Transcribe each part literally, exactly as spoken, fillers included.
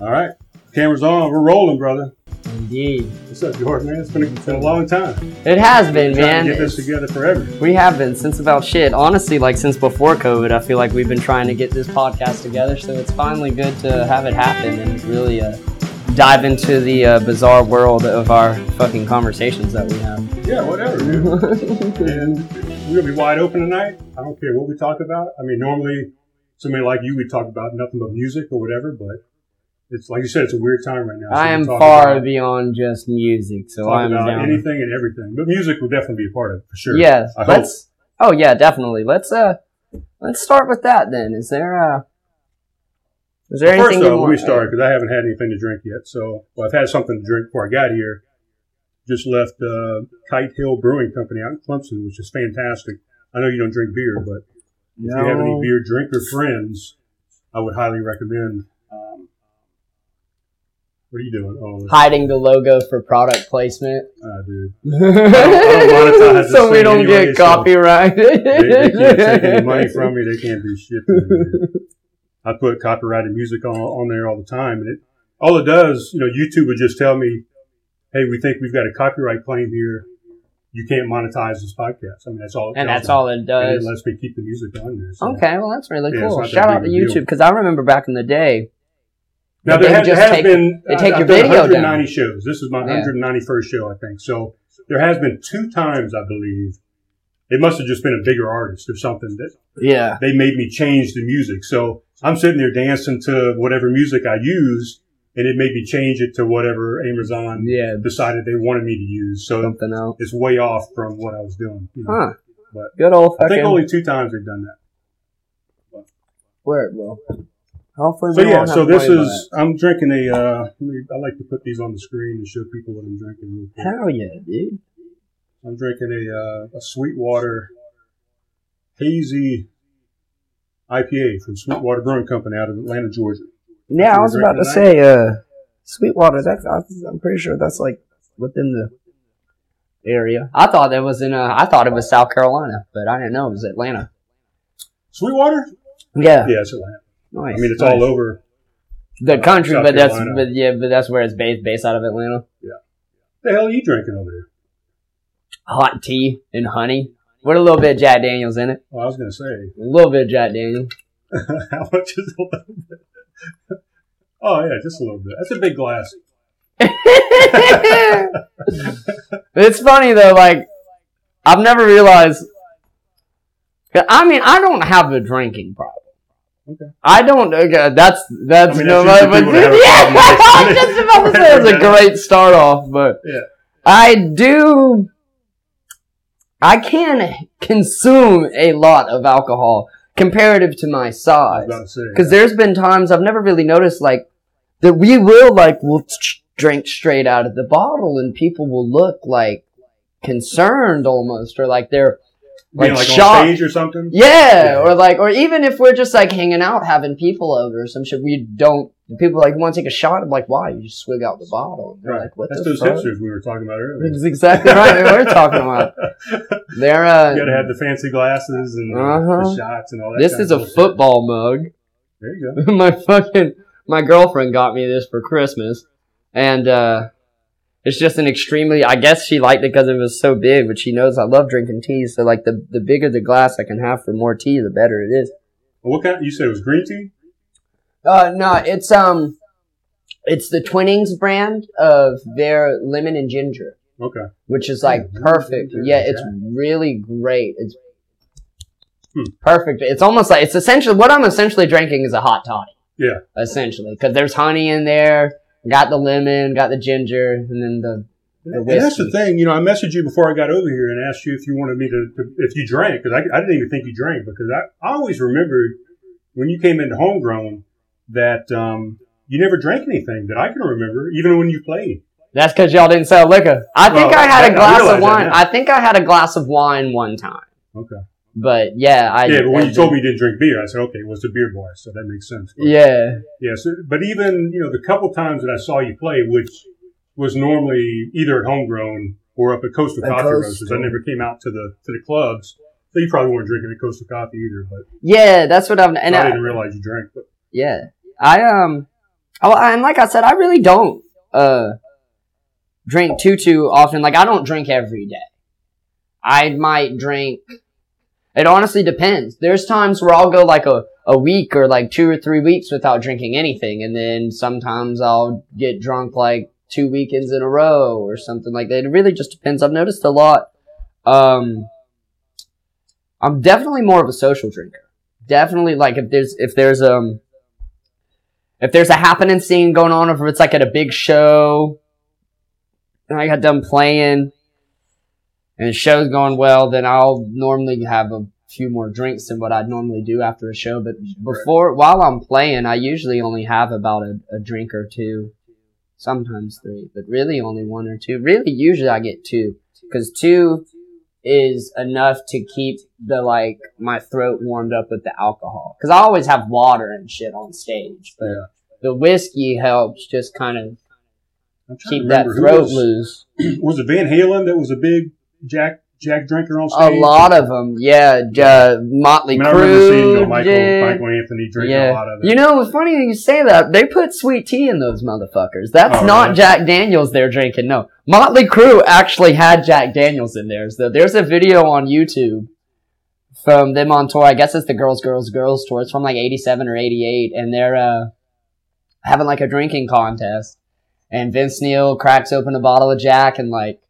All right. Camera's on. We're rolling, brother. Indeed. What's up, Jordan, man? It's been, it's been a long time. It has been, We're man. To get this together forever. We have been since about shit. Honestly, like since before COVID, I feel like we've been trying to get this podcast together. So it's finally good to have it happen and really uh, dive into the uh, bizarre world of our fucking conversations that we have. Yeah, whatever, dude. And we're going to be wide open tonight. I don't care what we talk about. I mean, normally somebody like you, we talk about nothing but music or whatever, but it's like you said, it's a weird time right now. So I am far about, beyond just music, so I'm about down. Anything and everything, but music will definitely be a part of it for sure. Yes, I let's. Hope. Oh yeah, definitely. Let's uh, let's start with that then. Is there uh, is there well, anything? First though, let me start because I haven't had anything to drink yet. So, well, I've had something to drink before I got here. Just left uh, Kite Hill Brewing Company out in Clemson, which is fantastic. I know you don't drink beer, but no. If you have any beer drinker friends, I would highly recommend. What are you doing? Oh, hiding the logo for product placement. Ah, dude. I don't, I don't monetize so we don't anyway, get so copyrighted. They, they can't take any money from me. They can't do shit. I put copyrighted music on, on there all the time, and it all it does, you know, YouTube would just tell me, "Hey, we think we've got a copyright claim here. You can't monetize this podcast." I mean, that's all. It and that's me. All it does. And it lets me keep the music on there. So. Okay, well, that's really yeah, cool. Shout out to YouTube because I remember back in the day. Now, there has, has take, been they take I've your done video one hundred ninety down. Shows. This is my yeah. one hundred ninety-first show, I think. So there has been two times, I believe. It must have just been a bigger artist or something. That yeah. They made me change the music. So I'm sitting there dancing to whatever music I used, and it made me change it to whatever Amazon yeah. decided they wanted me to use. So something else. It's way off from what I was doing. You know? Huh. But good old fucking. I think only two times they've done that. Where it will. Hopefully so yeah, so this is, I'm drinking a, uh, I like to put these on the screen and show people what I'm drinking real quick. Hell yeah, dude. I'm drinking a, uh, a Sweetwater Hazy I P A from Sweetwater Brewing Company out of Atlanta, Georgia. Yeah, I was about to say, uh, Sweetwater, that's, I'm pretty sure that's like within the area. I thought it was in, uh, I thought it was South Carolina, but I didn't know it was Atlanta. Sweetwater? Yeah. Yeah, it's Atlanta. Nice. I mean, it's nice. All over the country, uh, but that's but yeah, but that's where it's based, based out of Atlanta. Yeah. What the hell are you drinking over there? Hot tea and honey with a little bit of Jack Daniels in it. Well, I was gonna say a little bit of Jack Daniels. How much is a little bit? Oh yeah, just a little bit. That's a big glass. It's funny though. Like I've never realized. I mean, I don't have a drinking problem. Okay. I don't. Okay, that's that's I mean, no matter. Yeah, I was just about to say it's a great start off, but yeah. I do. I can consume a lot of alcohol comparative to my size, because there's been times I've never really noticed like that. We will like we'll drink straight out of the bottle, and people will look like concerned almost, or like they're. Like, you know, like shocked. On stage or something? Yeah, yeah, or like, or even if we're just like hanging out, having people over or some shit, we don't. People like want to take a shot. I'm like, why? You just swig out the bottle. They're right. Like, what? That's those fuck? Hipsters we were talking about earlier. That's exactly right. We were talking about. They're uh, you gotta have the fancy glasses and uh-huh. the shots and all that. This kind is of a football shit. Mug. There you go. my fucking my girlfriend got me this for Christmas, and. uh It's just an extremely, I guess she liked it because it was so big, but she knows I love drinking tea, so like the, the bigger the glass I can have for more tea, the better it is. What kind? You said it was green tea? Uh, no, it's um, it's the Twinings brand of their lemon and ginger. Okay. Which is like yeah, perfect. Yeah, it's yeah. really great. It's hmm. perfect. It's almost like, it's essentially, what I'm essentially drinking is a hot toddy. Yeah. Essentially, because there's honey in there. Got the lemon, got the ginger, and then the, the whiskey. And that's the thing, you know, I messaged you before I got over here and asked you if you wanted me to, to if you drank, because I, I didn't even think you drank, because I, I always remembered when you came into Homegrown that um, you never drank anything that I can remember, even when you played. That's because y'all didn't sell liquor. I think well, I had I, a glass of wine. I think I had a glass of wine one time. Okay. But yeah, I yeah. But when I you told me you didn't drink beer, I said, okay, well, it's a beer bar, so that makes sense. But, yeah, yeah. So, but even you know, the couple times that I saw you play, which was normally either at Homegrown or up at Coastal at Coffee Roasters, I never came out to the to the clubs, so you probably weren't drinking at Coastal Coffee either. But yeah, that's what I'm. And I, I didn't realize you drank. But yeah, I um, Oh, and like I said, I really don't uh, drink too, too often. Like, I don't drink every day. I might drink... It honestly depends. There's times where I'll go, like, a, a week or, like, two or three weeks without drinking anything. And then sometimes I'll get drunk, like, two weekends in a row or something like that. It really just depends. I've noticed a lot. Um, I'm definitely more of a social drinker. Definitely, like, if there's, if there's, um... If there's a happening scene going on, or if it's, like, at a big show, and I got done playing, and the show's going well, then I'll normally have a few more drinks than what I'd normally do after a show. But before, while I'm playing, I usually only have about a, a drink or two, sometimes three, but really only one or two. Really, usually I get two, because two is enough to keep the, like, my throat warmed up with the alcohol, because I always have water and shit on stage, but yeah. The whiskey helps just kind of keep that throat was, loose. Was it Van Halen that was a big Jack Jack drinker on stage? A lot of them, yeah. Uh, Motley I mean, Crue. I remember seeing you know, Michael, yeah. Michael Anthony drinking yeah. a lot of it. You know, it's funny you say that. They put sweet tea in those motherfuckers. That's oh, not right. Jack Daniels they're drinking, no. Motley Crue actually had Jack Daniels in theirs, though. There's a video on YouTube from them on tour. I guess it's the Girls, Girls, Girls tour. It's from like eighty-seven or eighty-eight, and they're uh, having like a drinking contest. And Vince Neil cracks open a bottle of Jack and like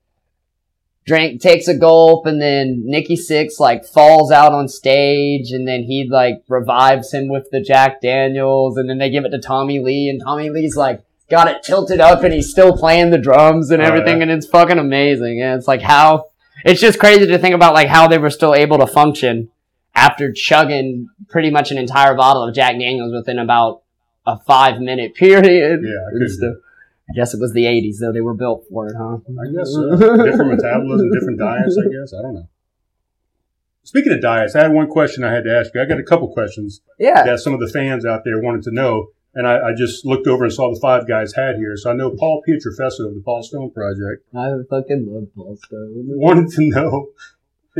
drink, takes a gulp, and then Nikki Sixx like falls out on stage, and then he like revives him with the Jack Daniels, and then they give it to Tommy Lee, and Tommy Lee's like got it tilted up, and he's still playing the drums and everything, oh, yeah. and it's fucking amazing. And it's like how it's just crazy to think about like how they were still able to function after chugging pretty much an entire bottle of Jack Daniels within about a five minute period. Yeah, and stuff. I guess it was the eighties, though. They were built for it, huh? I guess so. Different metabolism, different diets, I guess. I don't know. Speaking of diets, I had one question I had to ask you. I got a couple questions yeah. that some of the fans out there wanted to know, and I, I just looked over and saw the Five Guys hat here. So I know Paul Pietrofesso of the Paul Stone Project. I fucking love Paul Stone. Wanted to know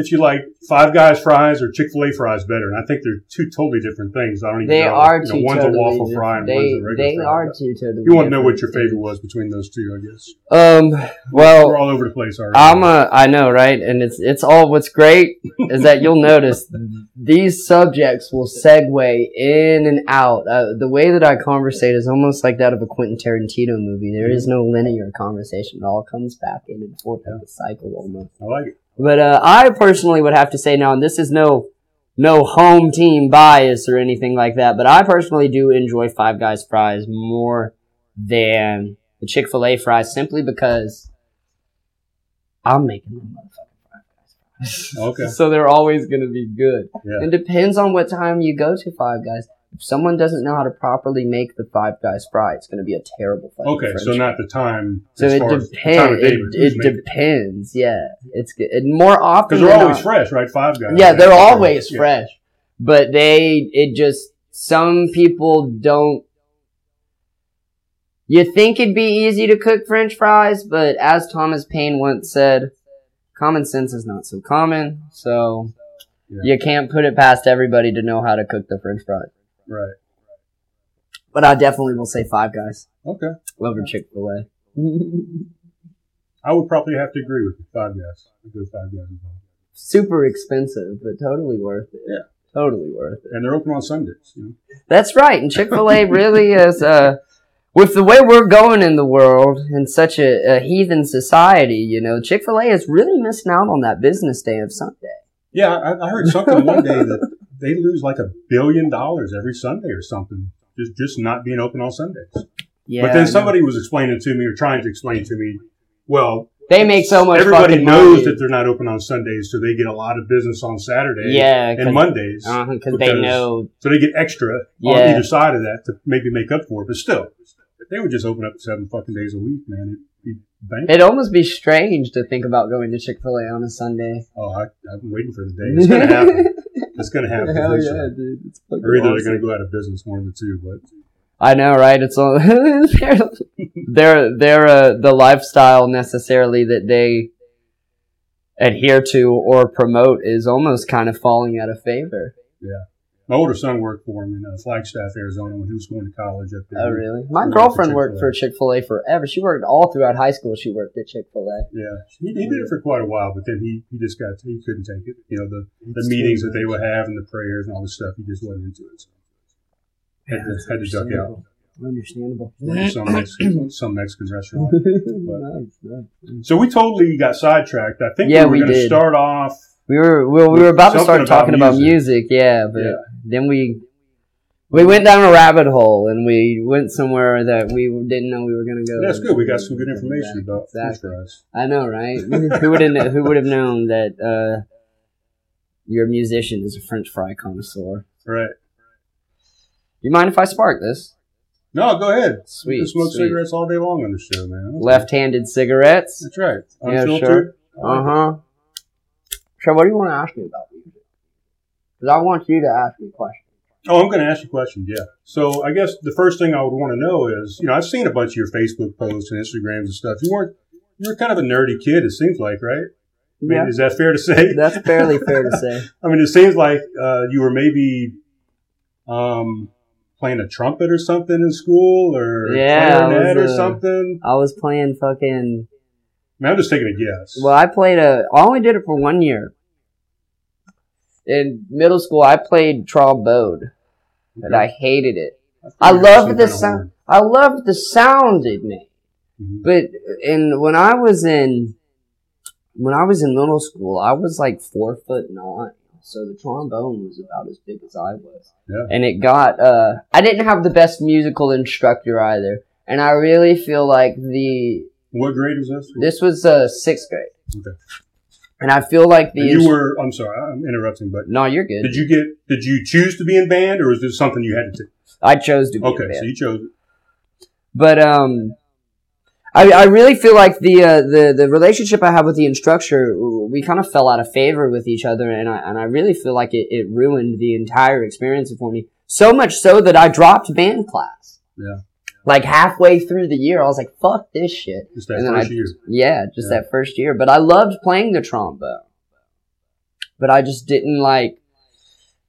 if you like Five Guys fries or Chick-fil-A fries better. And I think they're two totally different things. I don't even they know. They are two you know, one's totally a waffle different. Fry and they, one's a regular they fry. They are but two totally You want to know what your favorite things. Was between those two, I guess. Um, well, We're all over the place already. I'm a, I know, right? And it's it's all what's great is that you'll notice these subjects will segue in and out. Uh, the way that I conversate is almost like that of a Quentin Tarantino movie. There is no linear conversation. It all comes back in and forth in the cycle almost. I like it. But uh, I personally would have to say now, and this is no no home team bias or anything like that, but I personally do enjoy Five Guys fries more than the Chick-fil-A fries simply because I'm making them motherfucking Five Guys fries. Okay. So they're always going to be good. Yeah. It depends on what time you go to Five Guys. If someone doesn't know how to properly make the Five Guys fry, it's going to be a terrible fight. Okay, so not the time. So it depends. It, it, it depends. It. Yeah, it's good. It, more often because they're always not, fresh, right? Five Guys. Yeah, they're, they're always fresh, fresh. Yeah. But they it just some people don't. You think it'd be easy to cook French fries, but as Thomas Paine once said, "Common sense is not so common." So yeah. You can't put it past everybody to know how to cook the French fries. Right. But I definitely will say Five Guys. Okay. Over Chick-fil-A. I would probably have to agree with you. Five Guys. I'd go Five Guys. Super expensive, but totally worth it. Yeah. Totally worth it. And they're open on Sundays. You know? That's right. And Chick-fil-A really is, uh, with the way we're going in the world in such a, a heathen society, you know, Chick-fil-A is really missing out on that business day of Sunday. Yeah, I, I heard something one day that... They lose like a billion dollars every Sunday or something, just just not being open on Sundays. Yeah, but then somebody was explaining to me or trying to explain to me, well, they make so much. Everybody knows money. That they're not open on Sundays, so they get a lot of business on Saturdays yeah, and Mondays uh, because they know. So they get extra yeah. on either side of that to maybe make up for it. But still, if they would just open up seven fucking days a week, man, it'd be bankrupt. It'd almost be strange to think about going to Chick-fil-A on a Sunday. Oh, I, I've been waiting for the day. It's gonna happen. It's going to happen. Hell yeah, dude. It's or either awesome. They're going to go out of business, one of the two. But I know, right? It's all they're they're uh, the lifestyle necessarily that they adhere to or promote is almost kind of falling out of favor. Yeah. My older son worked for him in uh, Flagstaff, Arizona, when he was going to college up there. Oh, really? My girlfriend worked for Chick-fil-A forever. She worked all throughout high school. She worked at Chick-fil-A. Yeah. He, he did it for quite a while, but then he, he just got, he couldn't take it. You know, the, the meetings that they would have and the prayers and all this stuff, he just wasn't into it. So had to, had to duck out. Understandable. Some Mexican, some Mexican restaurant. But, so we totally got sidetracked. I think yeah, we were we going to start off. We were well, we were about to start about talking music. about music, yeah, but yeah. then we we went down a rabbit hole and we went somewhere that we didn't know we were going to go. That's good. We got some good information about this for us. I know, right? who would have Who would have known that uh, your musician is a French fry connoisseur? Right. You mind if I spark this? No, go ahead. Sweet. You can smoke sweet. cigarettes all day long on the show, man. Okay. Left-handed cigarettes. That's right. Unfiltered. Yeah, sure. Uh huh. So what do you want to ask me about music? Because I want you to ask me questions. Oh, I'm going to ask you questions, yeah. So I guess the first thing I would want to know is, you know, I've seen a bunch of your Facebook posts and Instagrams and stuff. You weren't, you were kind of a nerdy kid, it seems like, right? I mean, yeah. Is that fair to say? That's fairly fair to say. I mean, it seems like uh, you were maybe um, playing a trumpet or something in school or yeah, clarinet was, or uh, something. I was playing fucking... I mean, I'm just taking a guess. Well, I played a... I only did it for one year. In middle school, I played trombone. Okay. And I hated it. I, I loved the sound. I loved the sound it made. Mm-hmm. But in, when I was in... When I was in middle school, I was like four foot nine. So the trombone was about as big as I was. Yeah. And it got... Uh, I didn't have the best musical instructor either. And I really feel like the... What grade was this? This was uh, sixth grade. Okay. And I feel like the... You were... I'm sorry, I'm interrupting, but... No, you're good. Did you get... Did you choose to be in band, or was this something you had to do? I chose to be okay, in band. Okay, so you chose it. But um, I I really feel like the uh, the, the relationship I have with the instructor, we kind of fell out of favor with each other, and I and I really feel like it, it ruined the entire experience for me. So much so that I dropped band class. Yeah. Like halfway through the year, I was like, fuck this shit. Just that and then first I, year. Yeah, just yeah. that first year. But I loved playing the trombone. But I just didn't like,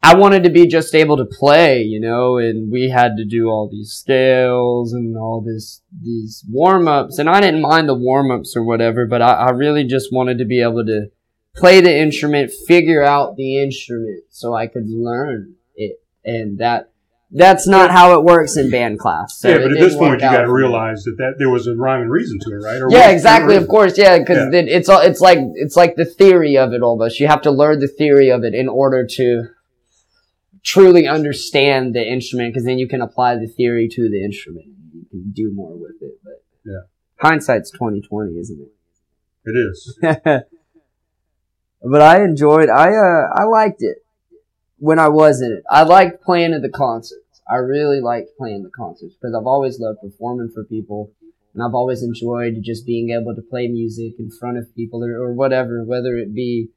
I wanted to be just able to play, you know, and we had to do all these scales and all this, these warm-ups. And I didn't mind the warm-ups or whatever, but I, I really just wanted to be able to play the instrument, figure out the instrument so I could learn it. And that... That's not how it works in band class. So yeah, but at this point, you got to realize that, that there was a rhyme and reason to it, right? Or yeah, exactly. Of course, yeah, because yeah. it's all it's like it's like the theory of it almost. You have to learn the theory of it in order to truly understand the instrument, because then you can apply the theory to the instrument. You can do more with it. But yeah, hindsight's twenty twenty, isn't it? It is. But I enjoyed. I uh, I liked it. When I was in it, I liked playing at the concerts. I really liked playing the concerts because I've always loved performing for people, and I've always enjoyed just being able to play music in front of people or, or whatever, whether it be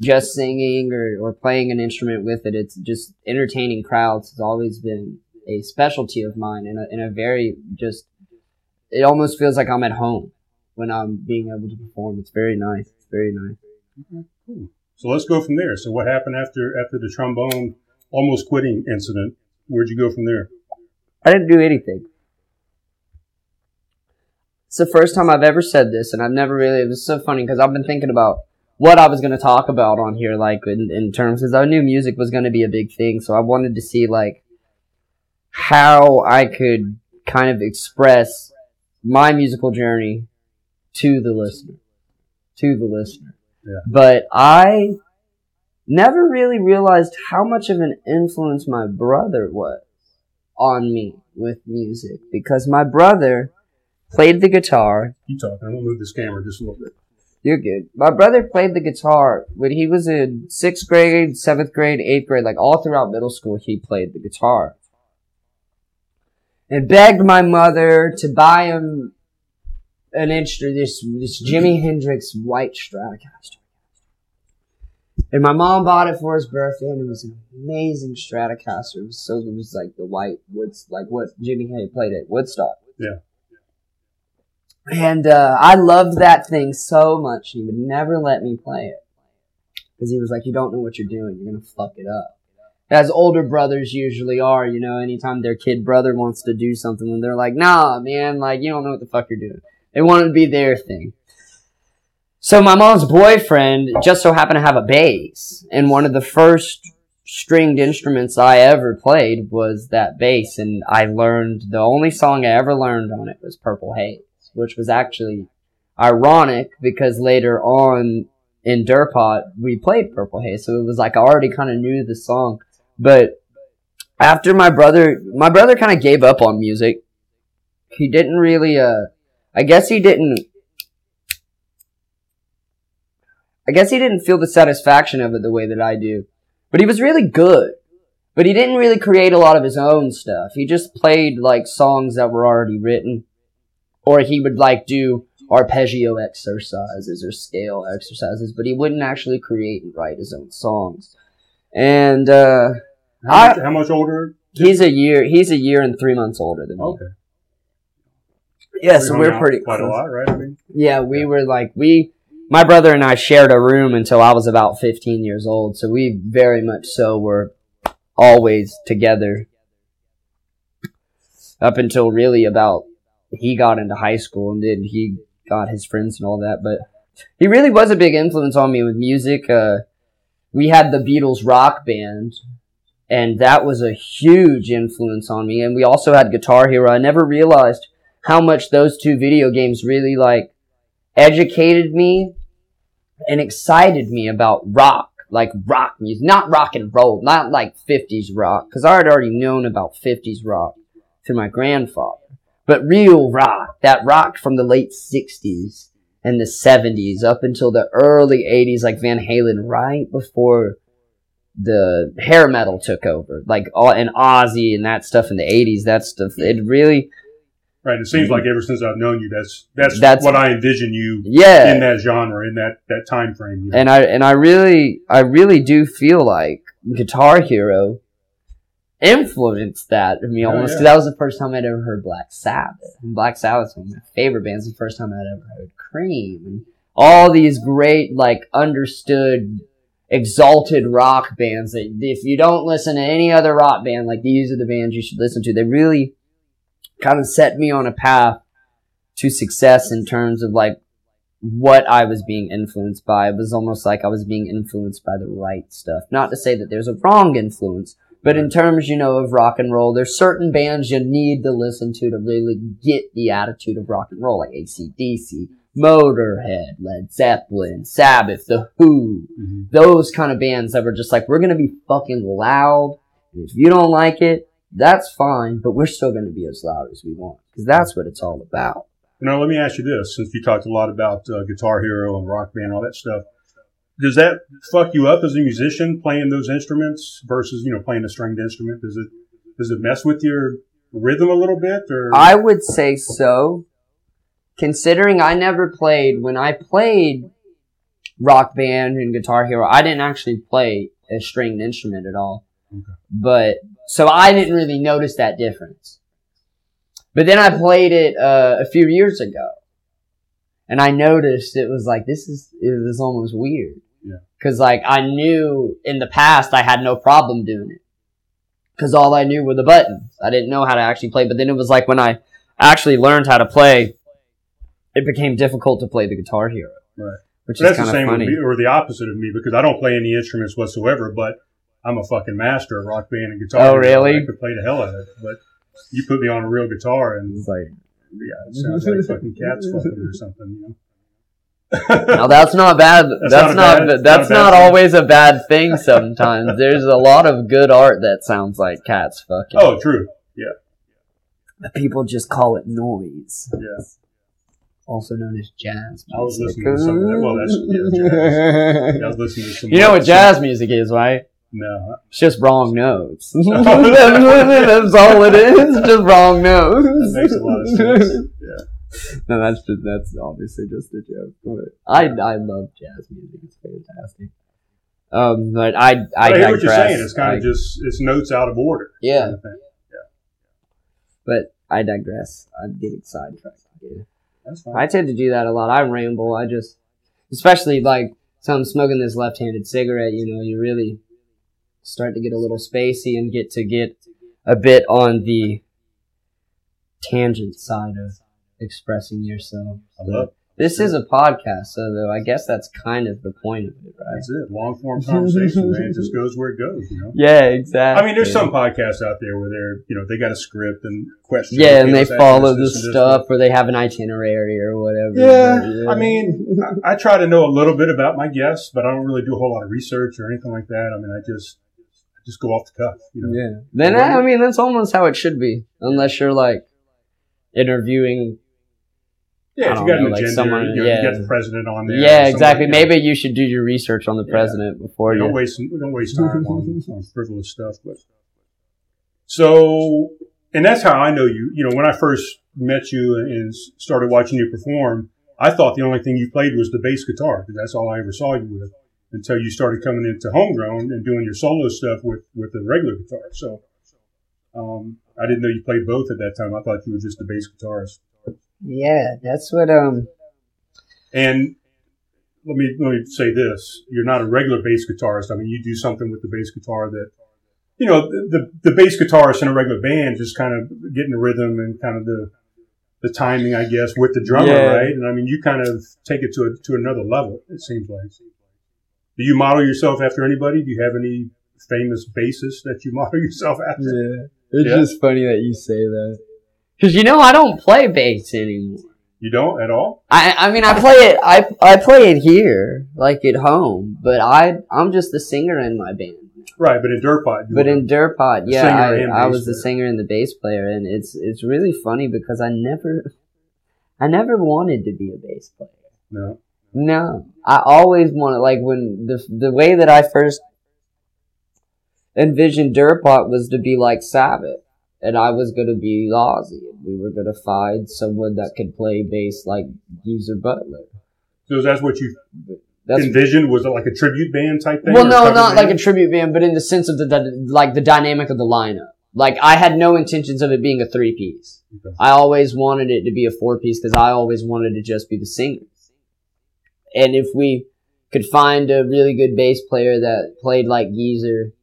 just singing or, or playing an instrument with it. It's just entertaining crowds has always been a specialty of mine, and a, and a very just, it almost feels like I'm at home when I'm being able to perform. It's very nice. It's very nice. Okay, cool. So let's go from there. So what happened after after the trombone almost quitting incident? Where'd you go from there? I didn't do anything. It's the first time I've ever said this, and I've never really... It was so funny because I've been thinking about what I was going to talk about on here, like in, in terms, because I knew music was going to be a big thing, so I wanted to see like how I could kind of express my musical journey to the listener, to the listener. Yeah. But I never really realized how much of an influence my brother was on me with music, because my brother played the guitar. Keep talking. I'm going to move this camera just a little bit. You're good. My brother played the guitar when he was in sixth grade, seventh grade, eighth grade, like all throughout middle school, he played the guitar. And begged my mother to buy him an instrument, this this Jimi Hendrix White Stratocaster. And my mom bought it for his birthday, and it was an amazing Stratocaster. It was so it was like the white woods, like what Jimi Hendrix played at Woodstock. Yeah. And uh, I loved that thing so much. He would never let me play it because he was like, "You don't know what you're doing. You're gonna fuck it up." as older brothers usually are, you know, anytime their kid brother wants to do something, when they're like, nah, man, like, you don't know what the fuck you're doing. They want it to be their thing. So my mom's boyfriend just so happened to have a bass, and one of the first stringed instruments I ever played was that bass, and I learned, the only song I ever learned on it was Purple Haze, which was actually ironic because later on in Dirtpot, we played Purple Haze, so it was like I already kind of knew the song. But after my brother, my brother kind of gave up on music. He didn't really, uh, I guess he didn't, I guess he didn't feel the satisfaction of it the way that I do. But he was really good. But he didn't really create a lot of his own stuff. He just played, like, songs that were already written. Or he would, like, do arpeggio exercises or scale exercises. But he wouldn't actually create and write his own songs. And, uh... How much, I, how much older? He's a year He's a year and three months older than me. Okay. Yeah, so we're pretty... Quite a lot, right? I mean, yeah, we yeah. were, like, we... My brother and I shared a room until I was about fifteen years old, so we very much so were always together up until really about he got into high school and then he got his friends and all that. But he really was a big influence on me with music. Uh, we had the Beatles Rock Band, and that was a huge influence on me. And we also had Guitar Hero. I never realized how much those two video games really, like, educated me and excited me about rock, like rock music, not rock and roll, not like fifties rock, because I had already known about fifties rock through my grandfather, but real rock, that rock from the late sixties and the seventies up until the early eighties, like Van Halen, right before the hair metal took over, like all and Ozzy and that stuff in the eighties, that stuff, it really... Right, it seems like ever since I've known you, that's that's, that's what I envision you yeah. in that genre, in that, that time frame. You know? And I and I really I really do feel like Guitar Hero influenced that in me almost. Oh, yeah. That was the first time I'd ever heard Black Sabbath. And Black Sabbath's one of my favorite bands. The first time I'd ever heard Cream, and all these great, like, understood, exalted rock bands that if you don't listen to any other rock band, like these are the bands you should listen to. They really kind of set me on a path to success in terms of, like, what I was being influenced by. It was almost like I was being influenced by the right stuff. Not to say that there's a wrong influence, but in terms, you know, of rock and roll, there's certain bands you need to listen to to really get the attitude of rock and roll, like A C D C, Motorhead, Led Zeppelin, Sabbath, The Who. Mm-hmm. Those kind of bands that were just like, we're going to be fucking loud. If you don't like it, that's fine, but we're still going to be as loud as we want, because that's what it's all about. Now, let me ask you this, since you talked a lot about uh, Guitar Hero and Rock Band and all that stuff. Does that fuck you up as a musician, playing those instruments versus, you know, playing a stringed instrument? Does it does it mess with your rhythm a little bit? Or I would say so, considering I never played. When I played Rock Band and Guitar Hero, I didn't actually play a stringed instrument at all. Okay. But so I didn't really notice that difference. But then I played it uh, a few years ago, and I noticed it was like this is it was almost weird. Yeah. Because, like, I knew in the past I had no problem doing it, because all I knew were the buttons. I didn't know how to actually play. But then it was like when I actually learned how to play, it became difficult to play the Guitar Hero. Right. Which but is kind of funny. That's the same with me, or the opposite of me, because I don't play any instruments whatsoever, but I'm a fucking master of Rock Band and Guitar. Oh, really? I could play the hell out of it, but you put me on a real guitar and it's like, yeah, it sounds like fucking cats fucking or something, you know? Now, that's not bad. That's, that's not, not bad, that's not, not bad always a bad thing sometimes. There's a lot of good art that sounds like cats fucking. Oh, true. Yeah. But people just call it noise. Yeah. Also known as jazz music. I was listening to something. That, well, that's yeah, jazz. I was listening to some. You know what jazz stuff. Music is, right? No. It's just wrong notes. That's all it is. It's just wrong notes. That makes a lot of sense. Yeah. No, that's just, that's obviously just a joke. But I I love jazz music. It's fantastic. Um, but I I, but I hear what you're saying. It's kind I, of just it's notes out of order. Yeah. Kind of thing. Yeah. But I digress. I'm getting sidetracked. Yeah. That's fine. I tend to do that a lot. I ramble. I just, especially like, so I'm smoking this left-handed cigarette. You know, you really. start to get a little spacey and get to get a bit on the tangent side of expressing yourself. So this is a podcast, so though I guess that's kind of the point of it, right? That's it. Long form conversation, man. It just goes where it goes, you know? Yeah, exactly. I mean, there's some podcasts out there where they're, you know, they got a script and questions. Yeah, and they follow the stuff, or they have an itinerary or whatever. Yeah, yeah. I mean, I, I try to know a little bit about my guests, but I don't really do a whole lot of research or anything like that. I mean, I just I just go off the cuff, you know? Yeah. Then, I, I mean, that's almost how it should be, unless you're, like, interviewing... Yeah, if you got know, an agenda, like someone, you, know, yeah. you got the president on there. Yeah, exactly. Like Maybe you should do your research on the yeah. president before you. Don't waste, don't waste time on, on frivolous stuff. But. So, and that's how I know you. You know, when I first met you and started watching you perform, I thought the only thing you played was the bass guitar, because that's all I ever saw you with, until you started coming into Homegrown and doing your solo stuff with, with the regular guitar. So, um, I didn't know you played both at that time. I thought you were just the bass guitarist. Yeah, that's what. Um, and let me let me say this: you're not a regular bass guitarist. I mean, you do something with the bass guitar that, you know, the the, the bass guitarist in a regular band just kind of getting the rhythm and kind of the the timing, I guess, with the drummer, yeah. right? And I mean, you kind of take it to a, to another level. It seems like. Do you model yourself after anybody? Do you have any famous bassists that you model yourself after? Yeah, it's yeah. just funny that you say that. Because, you know, I don't play bass anymore. You don't at all? I I mean, I play it I I play it here, like at home, but I, I'm just the singer in my band. Right, but in Dirtpot. But in Dirtpot, yeah, I, I was player. the singer and the bass player, and it's it's really funny because I never, I never wanted to be a bass player. No? No. I always wanted, like, when the the way that I first envisioned Dirtpot was to be like Sabbath. And I was going to be Aussie. We were going to find someone that could play bass like Geezer Butler. So that's what you that's envisioned? What, was it like a tribute band type thing? Well, no, not band? like a tribute band, but in the sense of the, the like the dynamic of the lineup. Like, I had no intentions of it being a three-piece. Okay. I always wanted it to be a four-piece because I always wanted to just be the singer. And if we could find a really good bass player that played like Geezer,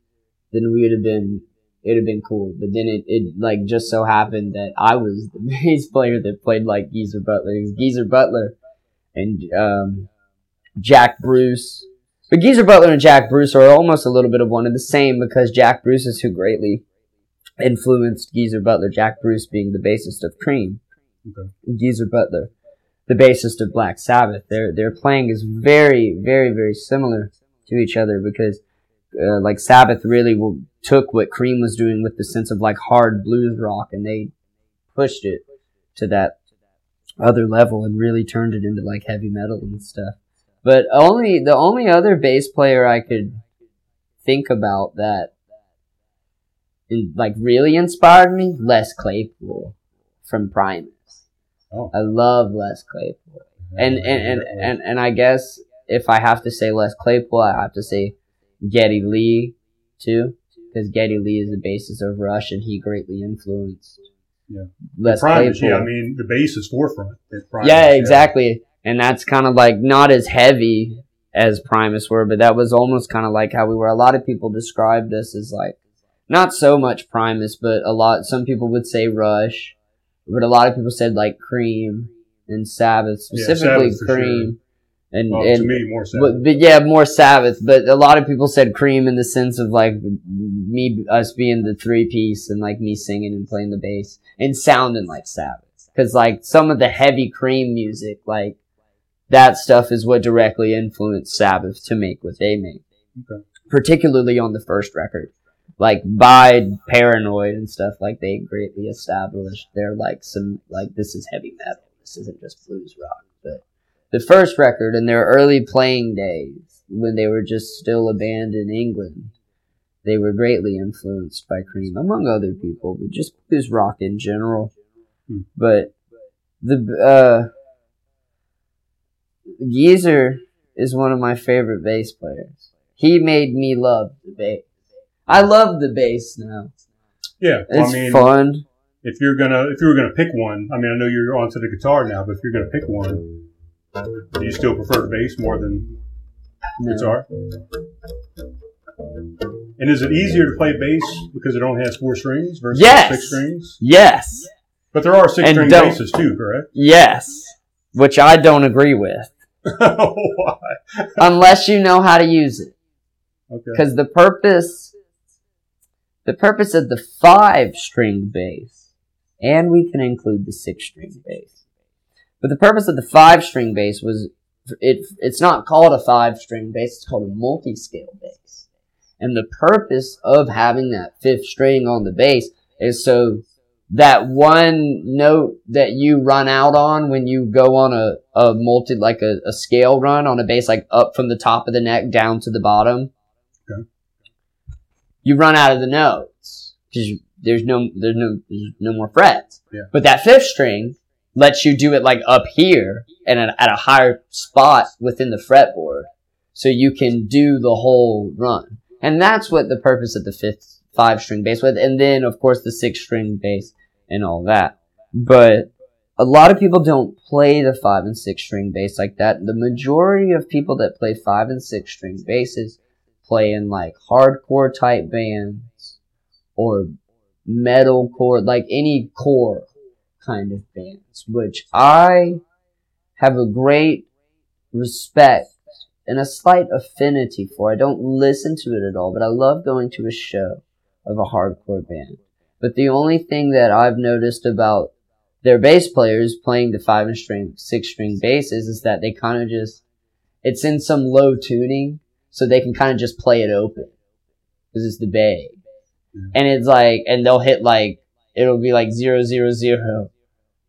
then we would have been... It would have been cool, but then it, it like just so happened that I was the bass player that played like Geezer Butler. It was Geezer Butler and um, Jack Bruce. But Geezer Butler and Jack Bruce are almost a little bit of one and the same because Jack Bruce is who greatly influenced Geezer Butler, Jack Bruce being the bassist of Cream. Okay. Geezer Butler, the bassist of Black Sabbath. Their, their playing is very, very, very similar to each other because Uh, like Sabbath really will, took what Cream was doing with the sense of like hard blues rock, and they pushed it to that other level and really turned it into like heavy metal and stuff. But only the only other bass player I could think about that in, like really inspired me, Les Claypool from Primus. Oh. I love Les Claypool, and and, and, and and I guess if I have to say Les Claypool, I have to say Geddy Lee, too, because Geddy Lee is the bassist of Rush, and he greatly influenced. Yeah, Les Primus, Claypool. Yeah, I mean, the bass is forefront. Primus, yeah, exactly, yeah. And that's kind of like not as heavy as Primus were, but that was almost kind of like how we were. A lot of people described us as like, not so much Primus, but a lot, some people would say Rush, but a lot of people said like Cream and Sabbath, specifically yeah, Sabbath Cream. Sure. And, well, and to me, more Sabbath. But, but yeah, more Sabbath. But a lot of people said Cream in the sense of like me, us being the three piece, and like me singing and playing the bass and sounding like Sabbath. Because like some of the heavy Cream music, like that stuff, is what directly influenced Sabbath to make what they make, okay. Particularly on the first record, like by Paranoid and stuff. Like they greatly established their like some like this is heavy metal. This isn't just blues rock, but. The first record in their early playing days, when they were just still a band in England, they were greatly influenced by Cream, among other people, but just blues rock in general. Hmm. But the uh, Geezer is one of my favorite bass players. He made me love the bass. I love the bass now. Yeah, well, it's I mean, fun. If you're gonna, if you were gonna pick one, I mean, I know you're onto the guitar now, but if you're gonna pick one. Do you still prefer bass more than guitar? No. And is it easier to play bass because it only has four strings versus yes. six strings? Yes. But there are six-string basses too, correct? Yes, which I don't agree with. Why? Unless you know how to use it. Okay. Because the purpose, the purpose of the five-string bass, and we can include the six-string bass, but the purpose of the five-string bass was, it, it's not called a five-string bass, it's called a multi-scale bass. And the purpose of having that fifth string on the bass is so that one note that you run out on when you go on a, a multi, like a, a scale run on a bass, like up from the top of the neck down to the bottom, okay. You run out of the notes because there's no, there's no, there's no more frets. Yeah. But that fifth string lets you do it like up here and at, at a higher spot within the fretboard, so you can do the whole run. And that's what the purpose of the fifth five-string bass was, and then, of course, the six-string bass and all that. But a lot of people don't play the five- and six-string bass like that. The majority of people that play five- and six-string basses play in, like, hardcore-type bands or metalcore, like any core kind of bands, which I have a great respect and a slight affinity for. I don't listen to it at all, but I love going to a show of a hardcore band. But the only thing that I've noticed about their bass players playing the five and string, six string basses is that they kind of just, it's in some low tuning, so they can kind of just play it open because it's the bag. Mm-hmm. And it's like, and they'll hit like, it'll be like zero, zero, zero.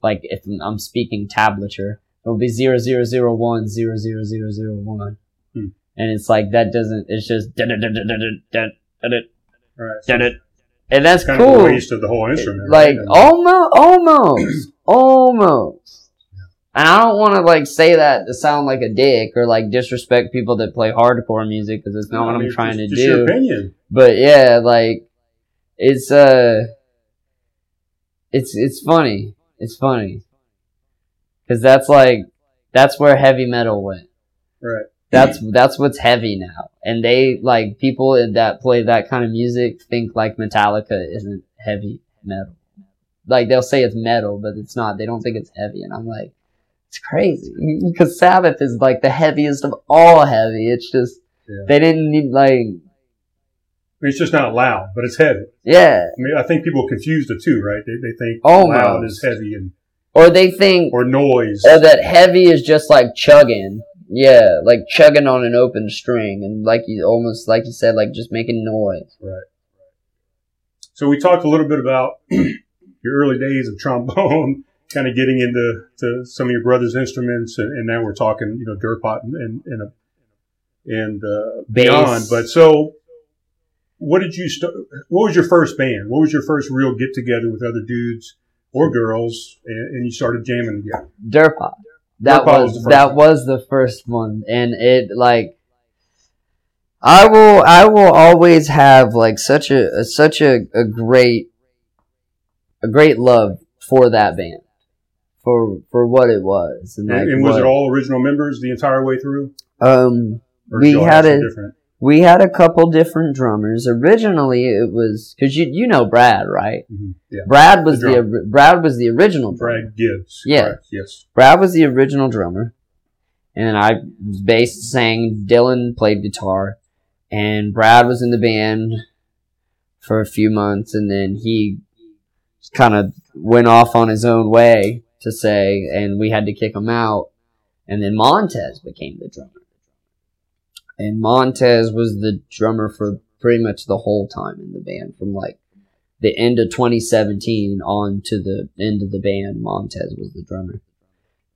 Like if I'm speaking tablature, it'll be zero, zero, zero, one, zero, zero, zero, zero, one. Hmm. And it's like, that doesn't, it's just, right. And that's kind cool. Kind of a waste of the whole instrument. Like, right? almost, almost, almost. Yeah. And I don't want to, like, say that to sound like a dick or, like, disrespect people that play hardcore music because it's not no, what I mean, I'm trying just, to just do. Your opinion. But, yeah, like, it's, uh, it's, it's funny. It's funny. Because that's, like, that's where heavy metal went. Right. That's that's what's heavy now. And they, like, people that play that kind of music think, like, Metallica isn't heavy metal. Like, they'll say it's metal, but it's not. They don't think it's heavy. And I'm like, it's crazy. Because Sabbath is, like, the heaviest of all heavy. It's just, yeah. They didn't need, like... It's just not loud, but it's heavy. Yeah. I mean, I think people confuse the two, right? They, they think Almost. loud is heavy and... Or they think... Or noise. Or that heavy is just, like, chugging. Yeah, like chugging on an open string, and like you almost, like you said, like just making noise. Right. So we talked a little bit about your early days of trombone, kind of getting into to some of your brother's instruments, and, and now we're talking, you know, Dirtpot and and and, a, and uh, beyond. But so, what did you? St- what was your first band? What was your first real get together with other dudes or girls, and, and you started jamming together? Dirtpot. That was, was that was the first one, and it, like, I will I will always have, like, such a, a such a, a great a great love for that band, for for what it was. And, like, and, and was what, it all original members the entire way through? Um, we had a different? we had a couple different drummers. Originally, it was because you you know Brad, right? Mm-hmm. Yeah. Brad was the, the Brad was the original drummer. Brad Gibbs. Yeah. Right. Yes. Brad was the original drummer, and I bass, sang, Dylan played guitar, and Brad was in the band for a few months, and then he kind of went off on his own way to say, and we had to kick him out, and then Montez became the drummer. And Montez was the drummer for pretty much the whole time in the band, from like the end of twenty seventeen on to the end of the band. Montez was the drummer,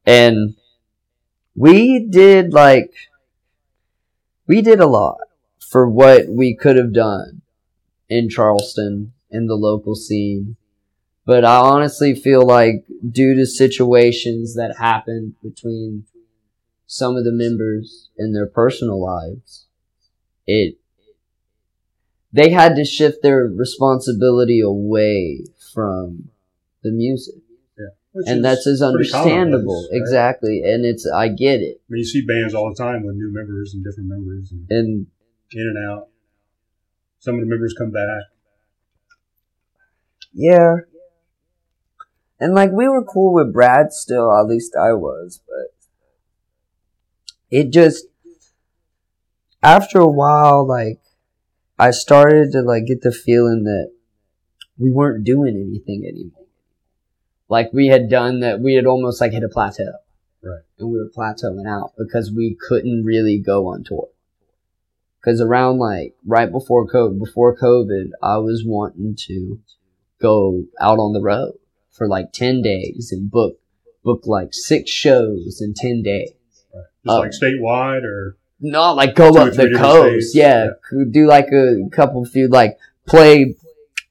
and we did like we did a lot for what we could have done in Charleston in the local scene. But I honestly feel like due to situations that happened between some of the members in their personal lives, it they had to shift their responsibility away from the music. Yeah. And that's as understandable. Right? Exactly. And it's, I get it. I mean, you see bands all the time with new members and different members and, and in and out. some of the members come back. Yeah. And, like, we were cool with Brad still, at least I was, but it just, after a while, like, I started to, like, get the feeling that we weren't doing anything anymore. Like, we had done that, we had almost, like, hit a plateau. Right. And we were plateauing out because we couldn't really go on tour. Because around, like, right before COVID, before COVID, I was wanting to go out on the road for like ten days and book, book like six shows in ten days. Right. Just um, like statewide or? No, like go up the coast. Yeah, yeah. Do like a couple few, like play.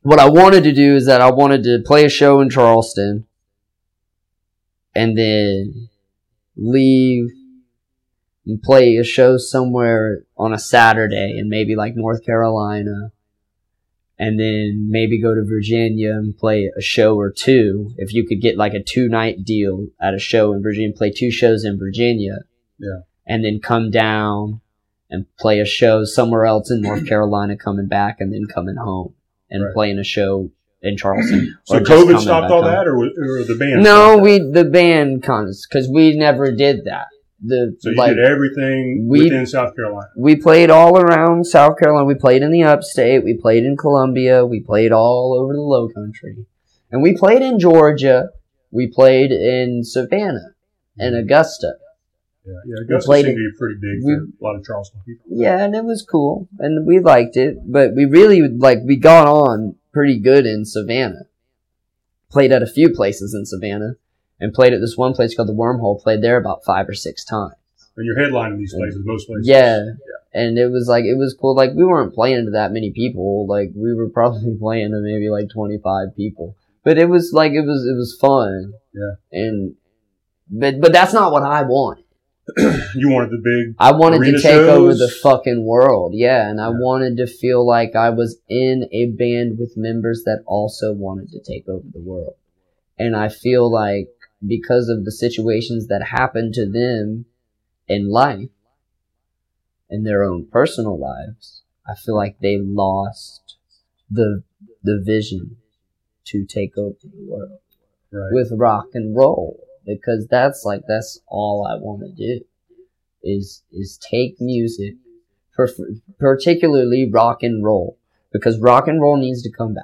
What I wanted to do is that I wanted to play a show in Charleston and then leave and play a show somewhere on a Saturday and maybe like North Carolina. And then maybe go to Virginia and play a show or two. If you could get like a two-night deal at a show in Virginia, play two shows in Virginia. Yeah. And then come down and play a show somewhere else in North Carolina coming back and then coming home and right. playing a show in Charleston. So COVID stopped all home. that or, or the band? No, we the band comes because we never did that. The, so you like, did everything we, within South Carolina? We played all around South Carolina. We played in the upstate. We played in Columbia. We played all over the low country. And we played in Georgia. We played in Savannah and Augusta. Yeah, yeah Augusta seemed to be pretty big we, for a lot of Charleston people. Yeah, and it was cool. And we liked it. But we really, like, we got on pretty good in Savannah. Played at a few places in Savannah. And played at this one place called the Wormhole. Played there about five or six times. And you're headlining these places, and, most places. Yeah. yeah. And it was like it was cool. Like we weren't playing to that many people. Like we were probably playing to maybe like twenty-five people. But it was like it was it was fun. Yeah. And but but that's not what I wanted. You wanted the big. I wanted to take shows? over the fucking world. Yeah, and I yeah. wanted to feel like I was in a band with members that also wanted to take over the world. And I feel like. Because of the situations that happened to them in life, in their own personal lives, I feel like they lost the the vision to take over the world right. with rock and roll. Because that's like that's all I want to do is is take music, particularly rock and roll, because rock and roll needs to come back.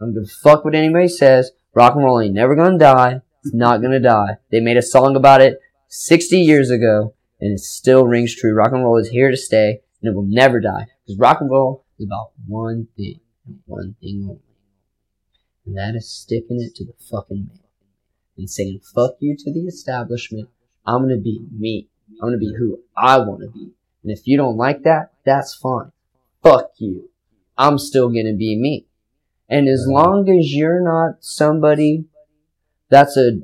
I don't give a fuck what anybody says. Rock and roll ain't never gonna die. It's not gonna die. They made a song about it sixty years ago, and it still rings true. Rock and roll is here to stay, and it will never die. Because rock and roll is about one thing, one thing only. And that is sticking it to the fucking man. And saying, fuck you to the establishment. I'm gonna be me. I'm gonna be who I wanna be. And if you don't like that, that's fine. Fuck you. I'm still gonna be me. And as long as you're not somebody... That's a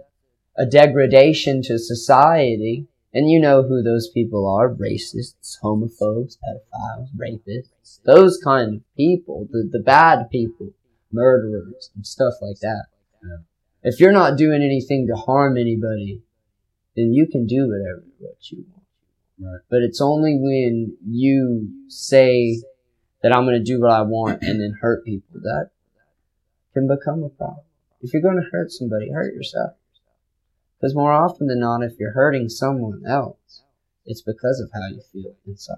a degradation to society. And you know who those people are. Racists, homophobes, pedophiles, rapists. Those kind of people. The, the bad people. Murderers and stuff like that. Yeah. If you're not doing anything to harm anybody, then you can do whatever what you want. Right. But it's only when you say that I'm going to do what I want and then hurt people. That can become a problem. If you're going to hurt somebody, hurt yourself. Because more often than not, if you're hurting someone else, it's because of how you feel inside.